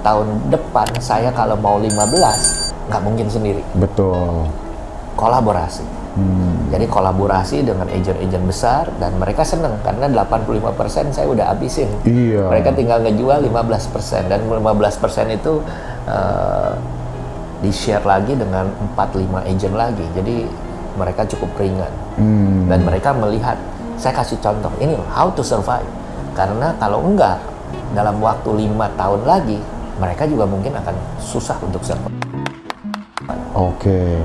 tahun depan saya kalau mau 15, nggak mungkin sendiri. Betul. Kolaborasi. Jadi kolaborasi dengan agent-agent besar dan mereka seneng karena 85% saya udah habisin. Iya. Mereka tinggal ngejual 15% dan 15% itu di-share lagi dengan 4-5 agent lagi. Jadi mereka cukup ringan. Dan mereka melihat, saya kasih contoh, ini how to survive. Karena kalau enggak, dalam waktu 5 tahun lagi, mereka juga mungkin akan susah untuk survive. Oke.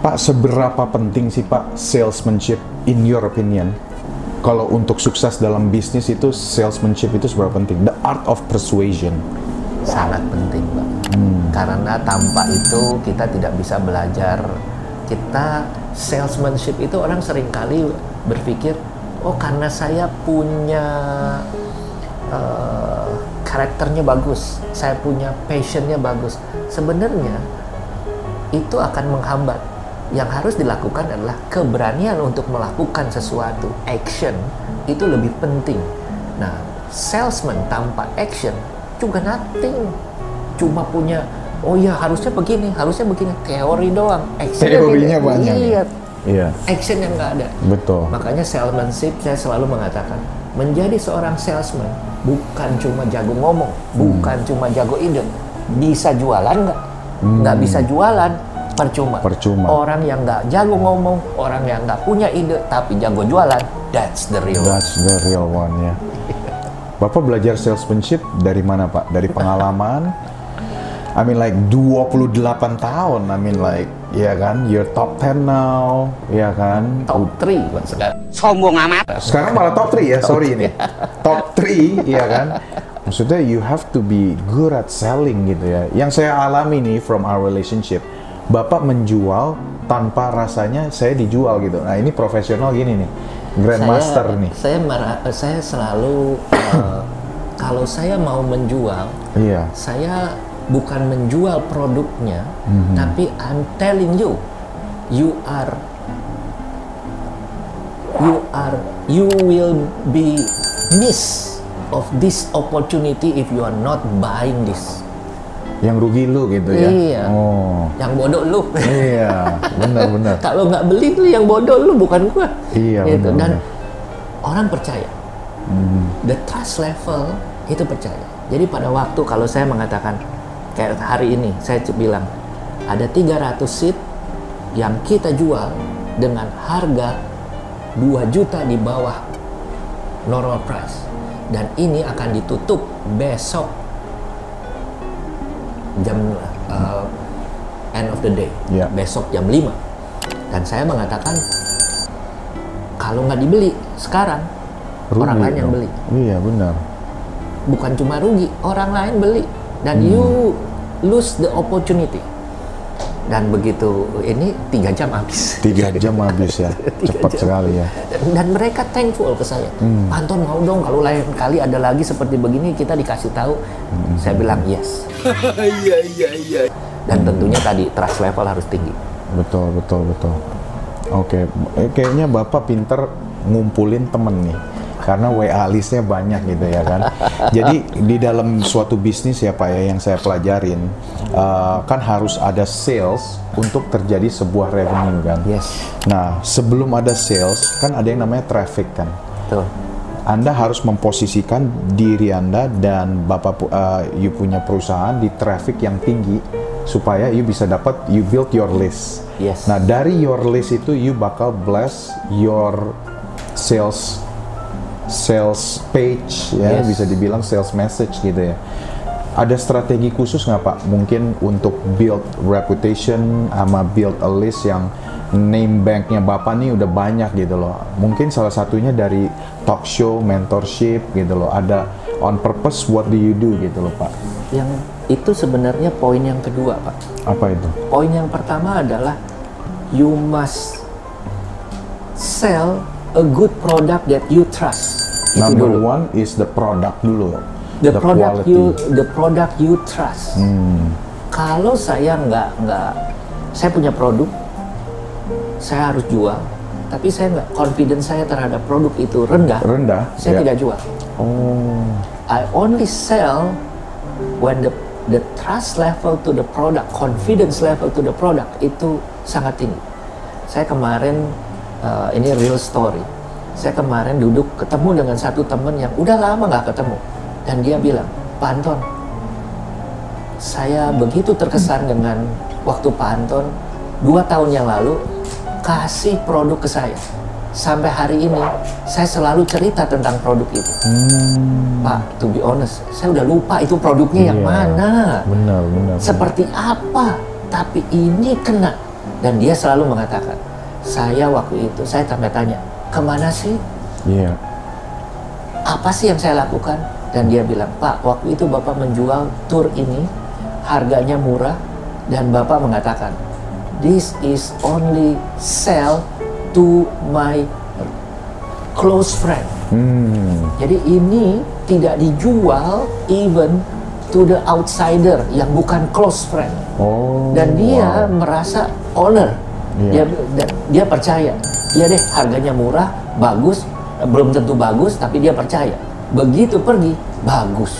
Pak, seberapa penting sih Pak salesmanship in your opinion? Kalau untuk sukses dalam bisnis itu, salesmanship itu seberapa penting? The art of persuasion. Sangat penting Pak. Karena tanpa itu kita tidak bisa belajar. Kita salesmanship itu orang seringkali berpikir, oh karena saya punya karakternya bagus, saya punya passionnya bagus. Sebenarnya itu akan menghambat. Yang harus dilakukan adalah keberanian untuk melakukan sesuatu. Action itu lebih penting. Nah, salesman tanpa action juga nothing. Cuma punya, oh iya harusnya begini, teori doang. Teorinya banyak. Iya. Action yang nggak ada. Betul. Makanya salesmanship saya selalu mengatakan, menjadi seorang salesman bukan cuma jago ngomong, bukan cuma jago ide, bisa jualan nggak? Nggak bisa jualan, percuma. Percuma. Orang yang nggak jago ngomong, orang yang nggak punya ide tapi jago jualan, that's the real one. That's the real one ya. Bapak belajar salesmanship dari mana Pak? Dari pengalaman? I mean like 28 tahun, I mean like, ya kan, you're top 10 now, ya kan? Top 3 Pak sekarang. Sombong amat. Sekarang malah top 3 ya, sorry ini. Top 3, ya kan? Maksudnya you have to be good at selling gitu ya. Yang saya alami nih from our relationship, Bapak menjual tanpa rasanya saya dijual gitu. Nah ini profesional gini nih, grandmaster nih. Saya selalu, kalau saya mau menjual, saya bukan menjual produknya, tapi I'm telling you, you will be miss of this opportunity if you are not buying this. Yang rugi lu gitu ya? Iya. Oh. Yang bodoh lu. Iya, benar-benar. Kalau nggak beli lu yang bodoh lu, bukan gua. Iya. Gitu. Dan orang percaya. The trust level itu percaya. Jadi pada waktu kalau saya mengatakan kayak hari ini saya bilang ada 300 seat yang kita jual dengan harga 2 juta di bawah normal price, dan ini akan ditutup besok jam end of the day, besok jam 5. Dan saya mengatakan kalau nggak dibeli sekarang, rugi, orang lain yang beli. Iya benar. Bukan cuma rugi, orang lain beli dan you lose the opportunity. Dan begitu ini 3 jam habis. 3 jam habis ya, cepat sekali ya. Dan mereka thankful ke saya. Anton, mau dong kalau lain kali ada lagi seperti begini kita dikasih tahu. Saya bilang yes. Iya. Dan tentunya tadi trust level harus tinggi. Betul. Oke, kayaknya Bapak pinter ngumpulin temen nih. Karena WA listnya banyak gitu ya kan. Jadi di dalam suatu bisnis ya Pak ya, yang saya pelajarin kan harus ada sales untuk terjadi sebuah revenue kan. Yes. Nah sebelum ada sales kan ada yang namanya traffic kan. Betul. Anda harus memposisikan diri Anda dan Bapak you punya perusahaan di traffic yang tinggi supaya you bisa dapat, you build your list. Yes. Nah dari your list itu you bakal bless your sales page ya, bisa dibilang sales message gitu ya. Ada strategi khusus nggak Pak? Mungkin untuk build reputation sama build a list yang name banknya Bapak nih udah banyak gitu loh. Mungkin salah satunya dari talk show, mentorship gitu loh. Ada on purpose what do you do gitu loh Pak. Yang itu sebenarnya poin yang kedua Pak. Apa itu? Poin yang pertama adalah you must sell a good product that you trust. Number one is the product dulu. The product you trust. Kalau saya saya punya produk, saya harus jual, tapi saya nggak confidence saya terhadap produk itu rendah. Saya tidak jual. I only sell when the trust level to the product, confidence level to the product itu sangat tinggi. Saya kemarin ini real story. Saya kemarin duduk ketemu dengan satu temen yang udah lama nggak ketemu, dan dia bilang, Pak Anton, saya begitu terkesan dengan waktu Pak Anton 2 tahun yang lalu kasih produk ke saya. Sampai hari ini saya selalu cerita tentang produk itu. Pak, to be honest, saya udah lupa itu produknya yang mana. Benar. Seperti apa? Tapi ini kena. Dan dia selalu mengatakan, saya waktu itu, saya sampai tanya, kemana sih? Iya. Apa sih yang saya lakukan? Dan dia bilang, Pak, waktu itu Bapak menjual tour ini, harganya murah, dan Bapak mengatakan, this is only sell to my close friend. Jadi ini tidak dijual even to the outsider, yang bukan close friend. Dan dia merasa honor. Dia percaya, iya deh harganya murah, bagus, belum tentu bagus, tapi dia percaya. Begitu pergi, bagus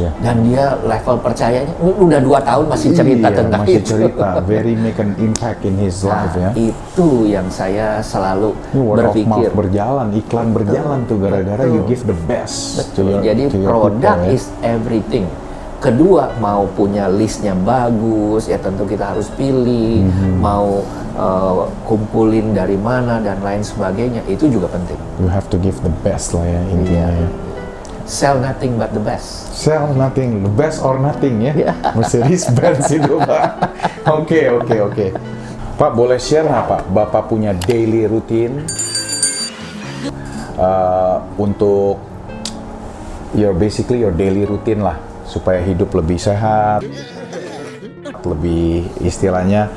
ya. Dan dia level percayanya, udah 2 tahun masih cerita tentang masih itu. Very make an impact in his life ya. Itu yang saya selalu berpikir. Iklan berjalan tuh gara-gara you give the best. Jadi product is everything. Kedua, mau punya listnya bagus, ya tentu kita harus pilih, mau kumpulin dari mana dan lain sebagainya, itu juga penting. You have to give the best lah ya intinya. Yeah. Sell nothing but the best. Sell nothing, the best or nothing ya. Mercedes Benz itu Pak. Oke. Pak, boleh share nggak Pak? Bapak punya daily routine untuk basically your daily routine lah, supaya hidup lebih sehat, lebih istilahnya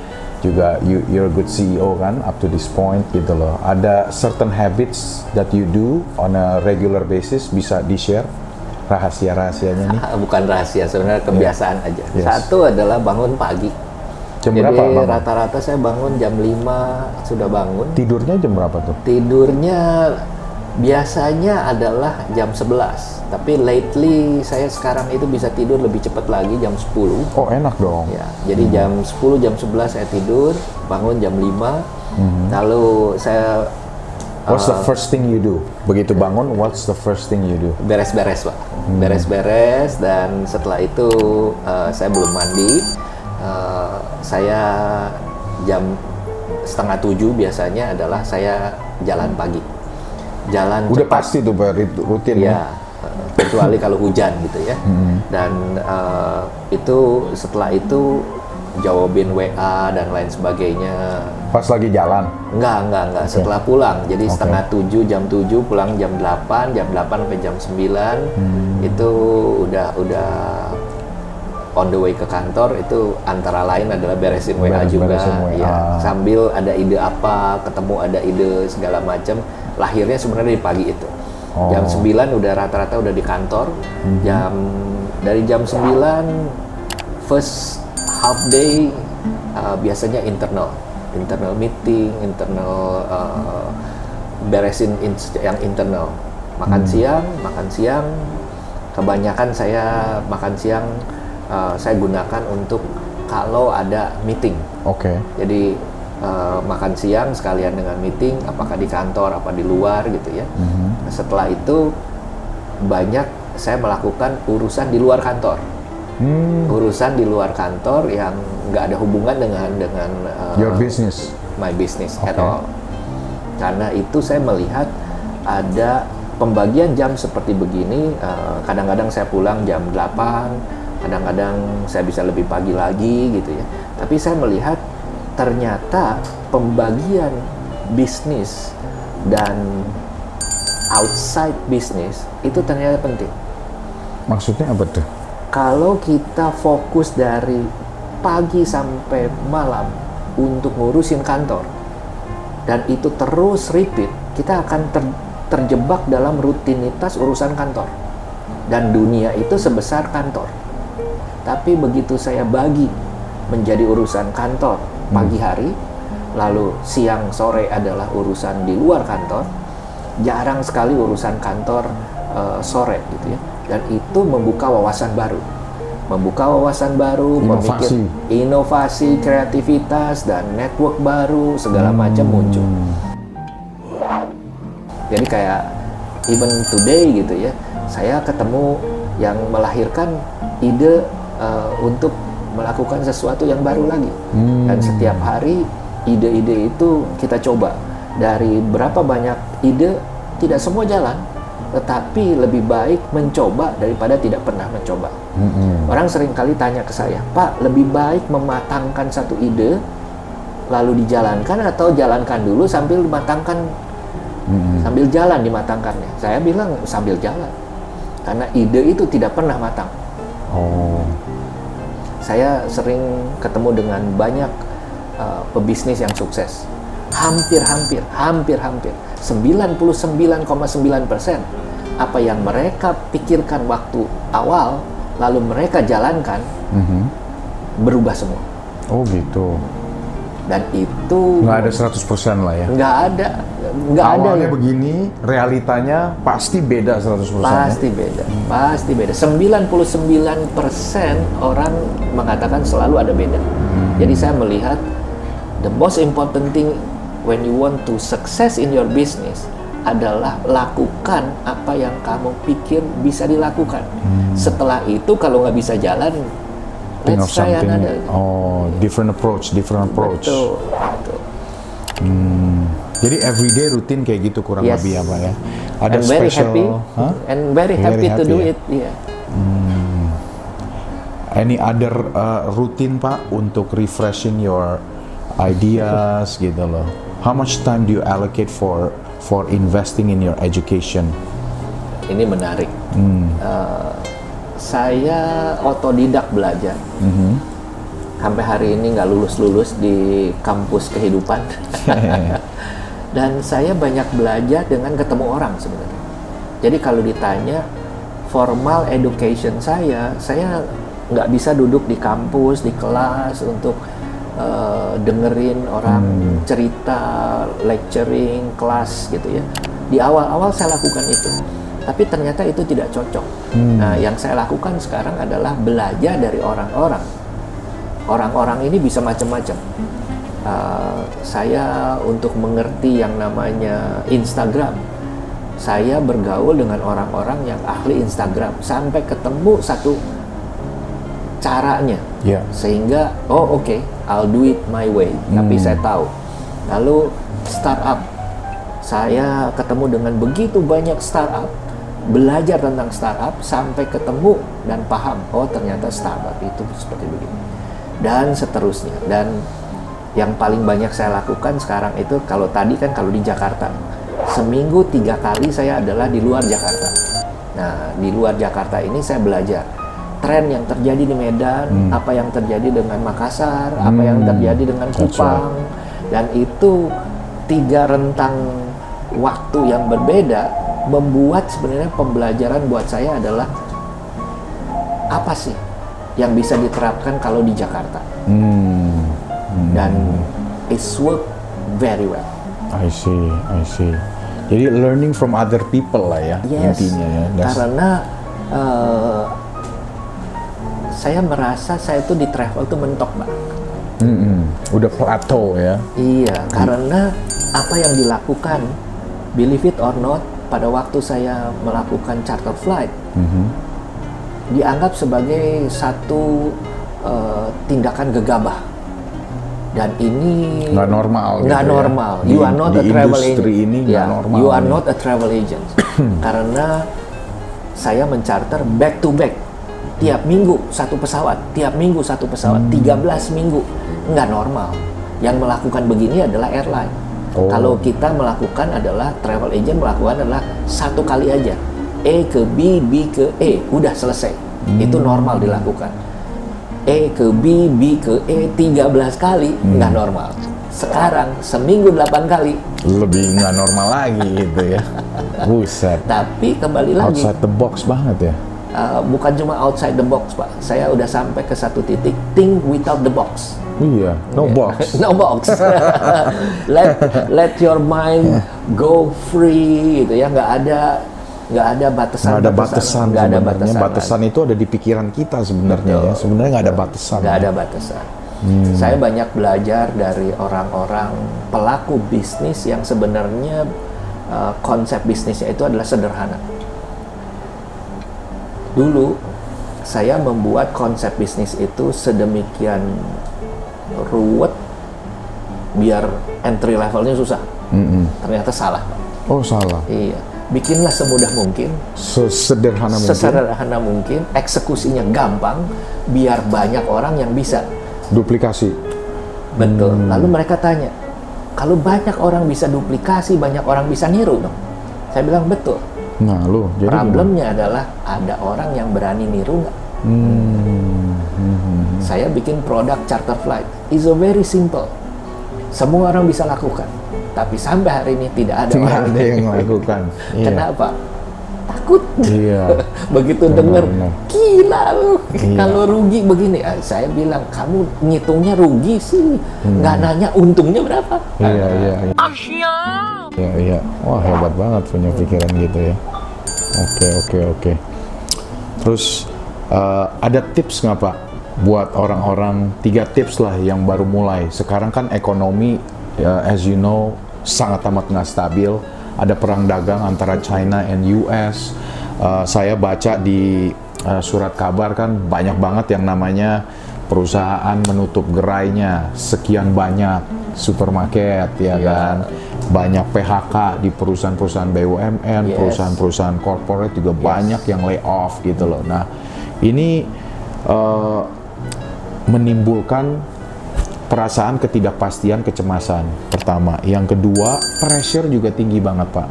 juga you're a good CEO kan up to this point gitu loh. Ada certain habits that you do on a regular basis, bisa di-share rahasia-rahasianya nih? Bukan rahasia, sebenarnya kebiasaan aja. Yes. Satu adalah bangun pagi. Jam berapa, Bang? Rata-rata saya bangun jam 5 sudah bangun. Tidurnya jam berapa tuh? Tidurnya biasanya adalah jam 11, tapi lately saya sekarang itu bisa tidur lebih cepat lagi jam 10. Oh enak dong ya, jadi jam 10, jam 11 saya tidur, bangun jam 5. Lalu saya What's the first thing you do? Begitu bangun, what's the first thing you do? Beres-beres, Pak. Beres-beres, dan setelah itu saya belum mandi. Saya jam 6:30 biasanya adalah saya jalan pagi. Jalan udah cepat. Pasti tuh rutin ya. Kecuali kalau hujan gitu ya. Dan itu setelah itu jawabin WA dan lain sebagainya. Pas lagi jalan? Enggak. Setelah pulang. Jadi 6:30, jam 7, pulang jam 8, jam 8 sampai jam 9 itu udah on the way ke kantor. Itu antara lain adalah beresin WA juga. Ya, sambil ada ide apa, ketemu ada ide segala macam. Lahirnya sebenarnya di pagi itu. Jam 9 udah rata-rata udah di kantor. Dari jam 9 first half day biasanya internal meeting, internal beresin yang internal. Makan siang kebanyakan saya makan siang saya gunakan untuk kalau ada meeting. Jadi makan siang sekalian dengan meeting, apakah di kantor apa di luar gitu ya. Setelah itu banyak saya melakukan urusan di luar kantor. Urusan di luar kantor yang nggak ada hubungan dengan your business, my business at all. Karena itu saya melihat ada pembagian jam seperti begini. Kadang-kadang saya pulang jam 8, kadang-kadang saya bisa lebih pagi lagi gitu ya. Tapi saya melihat ternyata pembagian bisnis dan outside bisnis itu ternyata penting. Maksudnya apa tuh? Kalau kita fokus dari pagi sampai malam untuk ngurusin kantor, dan itu terus repeat, kita akan terjebak dalam rutinitas urusan kantor. Dan dunia itu sebesar kantor. Tapi begitu saya bagi menjadi urusan kantor pagi hari, lalu siang sore adalah urusan di luar kantor, jarang sekali urusan kantor sore gitu ya. Dan itu membuka wawasan baru. Inovasi. Inovasi, kreativitas, dan network baru, segala macam muncul. Jadi kayak even today gitu ya, saya ketemu yang melahirkan ide untuk melakukan sesuatu yang baru lagi. Dan setiap hari ide-ide itu kita coba. Dari berapa banyak ide, tidak semua jalan. Tetapi lebih baik mencoba daripada tidak pernah mencoba. Orang sering kali tanya ke saya, Pak, lebih baik mematangkan satu ide lalu dijalankan atau jalankan dulu sambil dimatangkan, sambil jalan dimatangkannya. Saya bilang sambil jalan, karena ide itu tidak pernah matang. Saya sering ketemu dengan banyak pebisnis yang sukses. Hampir 99,9% apa yang mereka pikirkan waktu awal lalu mereka jalankan berubah semua. Gitu. Dan itu nggak ada 100% lah ya. Nggak ada. Awalnya begini, realitanya pasti beda 100%. Pasti beda. 99% orang mengatakan selalu ada beda. Jadi saya melihat the most important thing when you want to success in your business adalah lakukan apa yang kamu pikir bisa dilakukan. Setelah itu kalau nggak bisa jalan, let's try another. Different approach. Betul. Jadi everyday rutin kayak gitu kurang lebih apa ya? Ada and special. Very happy to do it. Yeah. Any other routine Pak untuk refreshing your ideas gitu loh. How much time do you allocate for investing in your education? Ini menarik. Saya otodidak belajar. Sampai hari ini nggak lulus di kampus kehidupan. Dan saya banyak belajar dengan ketemu orang sebenarnya. Jadi kalau ditanya formal education saya nggak bisa duduk di kampus di kelas untuk dengerin orang cerita, lecturing, kelas gitu ya. Di awal-awal saya lakukan itu, tapi ternyata itu tidak cocok. Nah, yang saya lakukan sekarang adalah belajar dari orang-orang. Orang-orang ini bisa macam-macam. saya untuk mengerti yang namanya Instagram, saya bergaul dengan orang-orang yang ahli Instagram sampai ketemu satu caranya, sehingga oh oke, I'll do it my way, tapi saya tahu. Lalu startup, saya ketemu dengan begitu banyak startup, belajar tentang startup sampai ketemu dan paham, oh ternyata startup itu seperti begini, dan seterusnya. Dan yang paling banyak saya lakukan sekarang itu, kalau tadi kan kalau di Jakarta, seminggu 3 kali saya adalah di luar Jakarta. Nah, di luar Jakarta ini saya belajar tren yang terjadi di Medan, apa yang terjadi dengan Makassar, apa yang terjadi dengan Kupang, dan itu 3 rentang waktu yang berbeda membuat sebenarnya pembelajaran buat saya adalah apa sih yang bisa diterapkan kalau di Jakarta. Dan it's worked very well. I see, I see. Jadi learning from other people lah ya, intinya ya. Karena saya merasa saya tuh di travel tuh mentok banget. Udah plateau ya. Iya, karena apa yang dilakukan, believe it or not, pada waktu saya melakukan charter flight, dianggap sebagai satu tindakan gegabah. Dan ini nggak normal, nggak normal. Ya? You are not a travel agent. Ini nggak normal. You are not a travel agent. Karena saya mencarter back to back, tiap minggu satu pesawat, 13 minggu, nggak normal. Yang melakukan begini adalah airline. Kalau kita melakukan adalah travel agent melakukan adalah satu kali aja, E ke B, B ke E, udah selesai. Itu normal dilakukan. E ke B, B ke E 13 kali, nggak normal. Sekarang, seminggu 8 kali. Lebih nggak normal lagi gitu ya. Buset. Tapi kembali lagi. Outside the box banget ya? Bukan cuma outside the box, Pak. Saya udah sampai ke satu titik, think without the box. Iya, no box. No box. let your mind go free gitu ya, nggak ada batasan, nggak ada batasan itu ada di pikiran kita sebenarnya ya, sebenarnya nggak ada batasan, nggak ada batasan. Saya banyak belajar dari orang-orang pelaku bisnis yang sebenarnya konsep bisnisnya itu adalah sederhana. Dulu saya membuat konsep bisnis itu sedemikian ruwet biar entry levelnya susah. Ternyata salah. Oh salah. Iya. Bikinlah semudah mungkin, sesederhana mungkin, eksekusinya gampang, biar banyak orang yang bisa. Duplikasi. Betul. Lalu mereka tanya, kalau banyak orang bisa duplikasi, banyak orang bisa niru dong. Saya bilang betul. Nah, lu, jadi problemnya adalah ada orang yang berani niru nggak? Saya bikin produk charter flight. It's a very simple. Semua orang bisa lakukan. Tapi sampai hari ini tidak ada yang melakukan. Kenapa? Takut. Iya. Begitu dengar, gila lu. Iya. Kalau rugi begini, saya bilang kamu ngitungnya rugi sih, nggak nanya untungnya berapa. Iya. Wah hebat banget punya pikiran gitu ya. Oke. Terus ada tips nggak Pak buat orang-orang? 3 tips lah yang baru mulai. Sekarang kan ekonomi, as you know, sangat amat nggak stabil. Ada perang dagang antara China and US. Saya baca di surat kabar kan banyak banget yang namanya perusahaan menutup gerainya, sekian banyak supermarket ya kan, banyak PHK di perusahaan-perusahaan BUMN, perusahaan-perusahaan corporate juga banyak yang layoff gitu loh. Nah ini menimbulkan perasaan ketidakpastian, kecemasan pertama. Yang kedua, pressure juga tinggi banget Pak.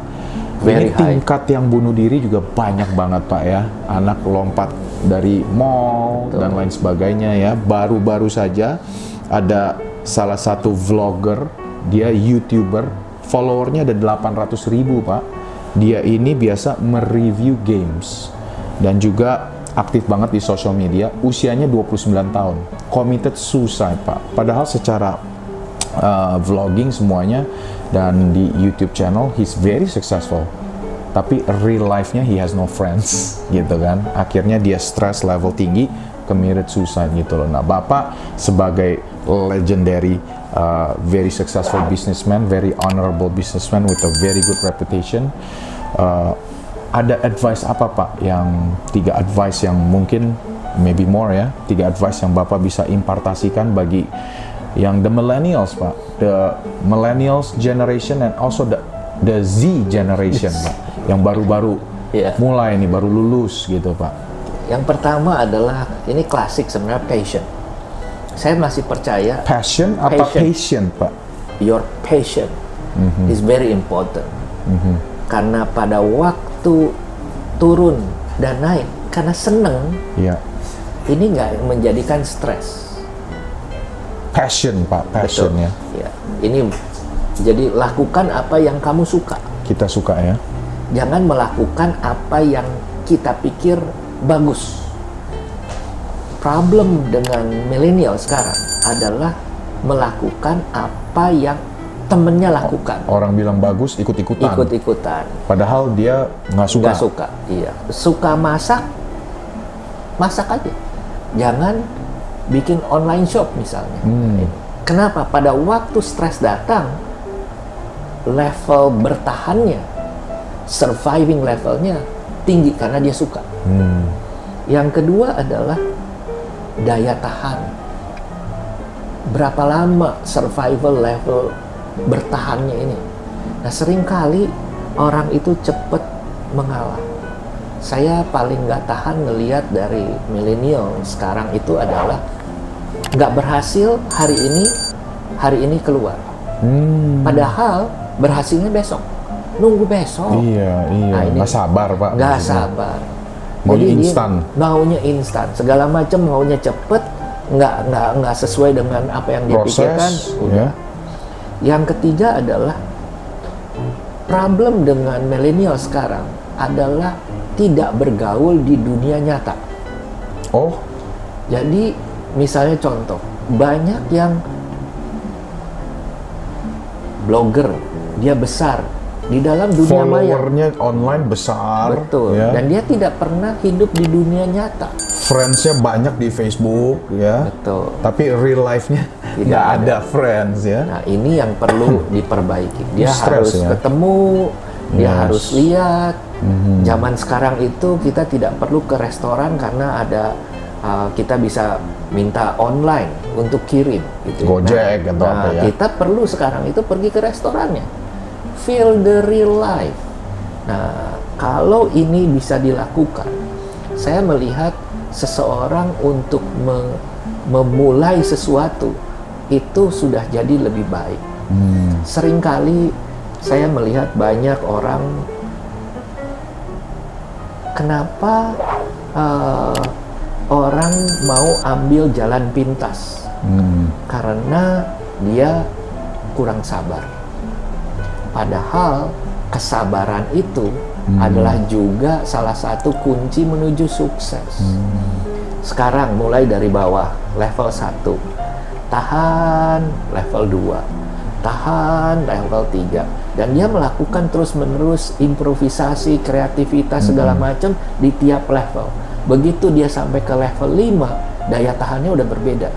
Very high. Tingkat yang bunuh diri juga banyak banget Pak ya. Anak lompat dari mall dan lain sebagainya ya. Baru-baru saja ada salah satu vlogger, dia YouTuber, followernya ada 800.000 Pak. Dia ini biasa mereview games dan juga aktif banget di sosial media, usianya 29 tahun, committed suicide Pak. Padahal secara vlogging semuanya dan di YouTube channel, he's very successful. Tapi real life-nya he has no friends, gitu kan. Akhirnya dia stress level tinggi, committed suicide gitu loh. Nah Bapak sebagai legendary, very successful businessman, very honorable businessman with a very good reputation. Ada advice apa Pak, yang tiga advice yang mungkin maybe more ya, tiga advice yang Bapak bisa impartasikan bagi yang the millennials Pak, the millennials generation and also the Z generation Pak, yang baru-baru mulai nih, baru lulus gitu Pak. Yang pertama adalah, ini klasik sebenarnya, passion. Saya masih percaya passion apa patient Pak? Your passion is very important. Karena pada waktu turun dan naik, karena seneng, ini nggak menjadikan stres. Passion Pak, passion ya. Ini jadi lakukan apa yang kamu suka. Kita suka ya. Jangan melakukan apa yang kita pikir bagus. Problem dengan milenial sekarang adalah melakukan apa yang temennya lakukan. Orang bilang bagus, ikut-ikutan. Ikut-ikutan. Padahal dia nggak suka. Nggak suka, iya. Suka masak, masak aja. Jangan bikin online shop misalnya. Kenapa? Pada waktu stres datang, level bertahannya, surviving levelnya tinggi karena dia suka. Yang kedua adalah daya tahan. Berapa lama survival level bertahannya ini? Nah, seringkali orang itu cepet mengalah. Saya paling nggak tahan ngelihat dari milenial sekarang itu adalah nggak berhasil hari ini keluar. Padahal berhasilnya besok, nunggu besok. Iya. Nah, ini nggak sabar Pak. Nggak sabar. Maunya instan. Maunya instan. Segala macam maunya cepet, nggak sesuai dengan apa yang dipikirkan. Udah. Yang ketiga adalah problem dengan milenial sekarang adalah tidak bergaul di dunia nyata. Oh. Jadi misalnya contoh, banyak yang blogger, dia besar di dalam dunia maya. Followernya online besar. Betul. Ya. Dan dia tidak pernah hidup di dunia nyata. Friendsnya banyak di Facebook ya. Betul. Tapi real life-nya nggak ada friends ya. Nah, ini yang perlu diperbaiki. Dia harus ketemu, dia harus lihat. Zaman sekarang itu kita tidak perlu ke restoran karena ada kita bisa minta online untuk kirim gitu. Gojek atau apa ya. Kita perlu sekarang itu pergi ke restorannya. Feel the real life. Nah, kalau ini bisa dilakukan, saya melihat seseorang untuk memulai sesuatu itu sudah jadi lebih baik. Seringkali saya melihat banyak orang, kenapa orang mau ambil jalan pintas? Karena dia kurang sabar. Padahal kesabaran itu adalah juga salah satu kunci menuju sukses. Sekarang mulai dari bawah, level 1. Tahan level 2, tahan level 3, dan dia melakukan terus-menerus improvisasi, kreativitas segala macam di tiap level. Begitu dia sampai ke level 5, daya tahannya udah berbeda.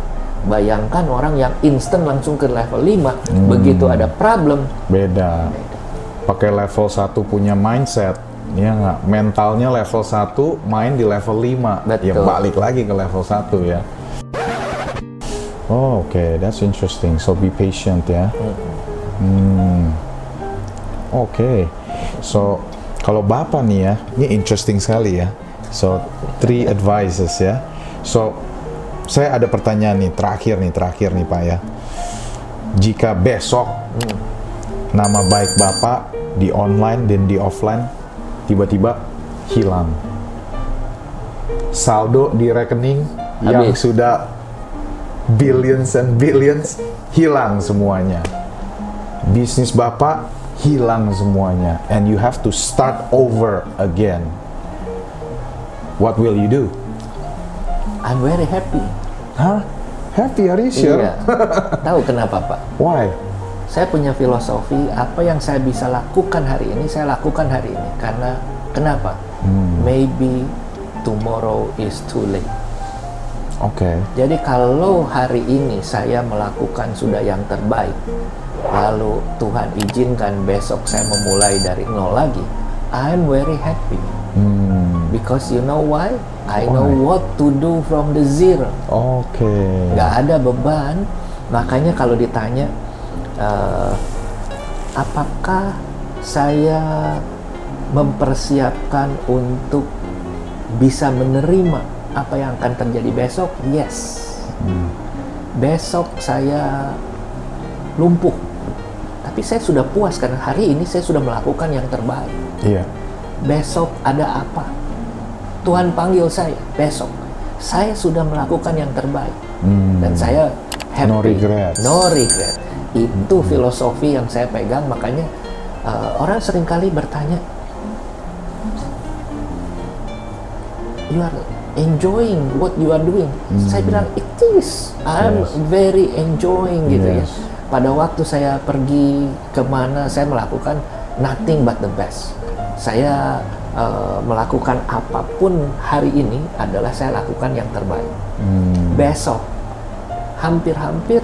Bayangkan orang yang instan langsung ke level 5, begitu ada problem beda. Pakai level 1 punya mindset. Ya nggak, mentalnya level 1 main di level 5. Betul. Ya balik lagi ke level 1 ya. Oh, okay, that's interesting. So be patient, ya. Okay. So kalau Bapak nih ya, ini interesting sekali ya. So three advices ya. So saya ada pertanyaan nih terakhir nih Pak ya. Jika besok nama baik Bapak di online dan di offline tiba-tiba hilang, saldo di rekening habis. Yang sudah billions and billions hilang semuanya, bisnis Bapak hilang semuanya, and you have to start over again, what will you do? I'm very happy. Hah? Happy, are you sure? Iya. Tahu kenapa Pak? Why? Saya punya filosofi, apa yang saya bisa lakukan hari ini saya lakukan hari ini. Karena kenapa? Maybe tomorrow is too late. Oke. Jadi kalau hari ini saya melakukan sudah yang terbaik, lalu Tuhan izinkan besok saya memulai dari nol lagi, I'm very happy. Hmm. Because you know why? I know what to do from the zero. Oke. Nggak ada beban. Makanya kalau ditanya, apakah saya mempersiapkan untuk bisa menerima apa yang akan terjadi besok? Yes. Hmm. Besok saya lumpuh, tapi saya sudah puas karena hari ini saya sudah melakukan yang terbaik. Iya. Besok ada apa? Tuhan panggil saya besok. Saya sudah melakukan yang terbaik. Hmm. Dan saya happy. No regret. No regret. Itu filosofi yang saya pegang. Makanya orang seringkali bertanya, you are enjoying what you are doing. Hmm. Saya bilang, it is. I'm very enjoying gitu ya. Pada waktu saya pergi kemana, saya melakukan nothing but the best. Saya melakukan apapun hari ini adalah saya lakukan yang terbaik. Hmm. Besok, hampir-hampir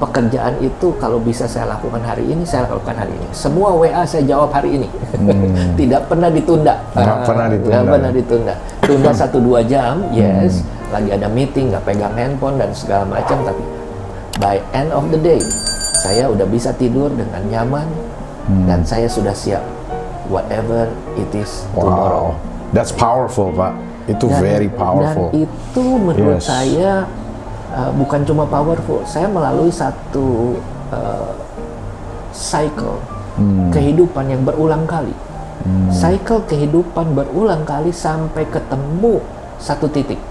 pekerjaan itu kalau bisa saya lakukan hari ini, saya lakukan hari ini. Semua WA saya jawab hari ini. Hmm. Tidak pernah ditunda. Tidak pernah ditunda. Tunda 1-2 jam, yes. Hmm. Lagi ada meeting, nggak pegang handphone dan segala macam, tapi by end of the day, saya udah bisa tidur dengan nyaman, dan saya sudah siap. Whatever it is tomorrow. That's powerful, Pak. Itu very powerful. Dan itu menurut saya bukan cuma powerful. Saya melalui satu cycle kehidupan yang berulang kali. Cycle kehidupan berulang kali sampai ketemu satu titik.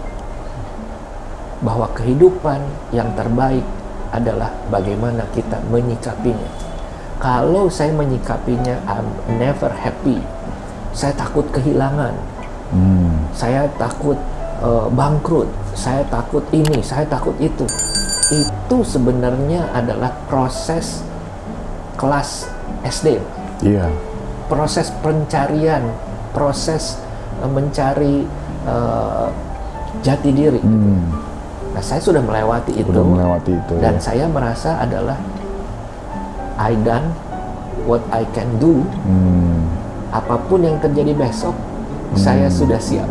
Bahwa kehidupan yang terbaik adalah bagaimana kita menyikapinya. Kalau saya menyikapinya I'm never happy, saya takut kehilangan, saya takut bangkrut, saya takut ini, saya takut itu. Itu sebenarnya adalah proses kelas SD. Yeah. Proses pencarian, proses mencari jati diri. Nah, saya sudah melewati itu, dan saya merasa adalah I done what I can do. Apapun yang terjadi besok, saya sudah siap.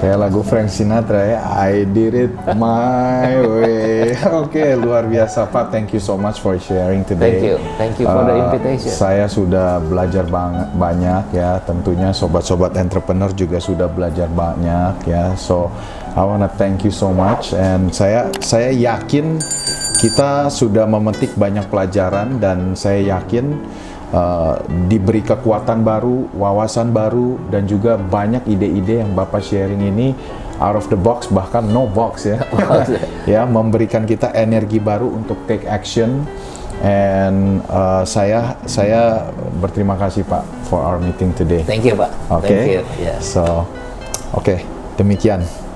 Kayak lagu Frank Sinatra ya, I did it my way. Oke, luar biasa Pak. Thank you so much for sharing today. Thank you for the invitation. Saya sudah belajar banyak ya. Tentunya sobat-sobat entrepreneur juga sudah belajar banyak ya. So, I wanna thank you so much. And saya yakin kita sudah memetik banyak pelajaran, dan saya yakin diberi kekuatan baru, wawasan baru, dan juga banyak ide-ide yang Bapak sharing ini out of the box, bahkan no box ya. Ya, memberikan kita energi baru untuk take action. And saya berterima kasih Pak for our meeting today. Thank you Pak. Oke. Okay. So, oke, demikian.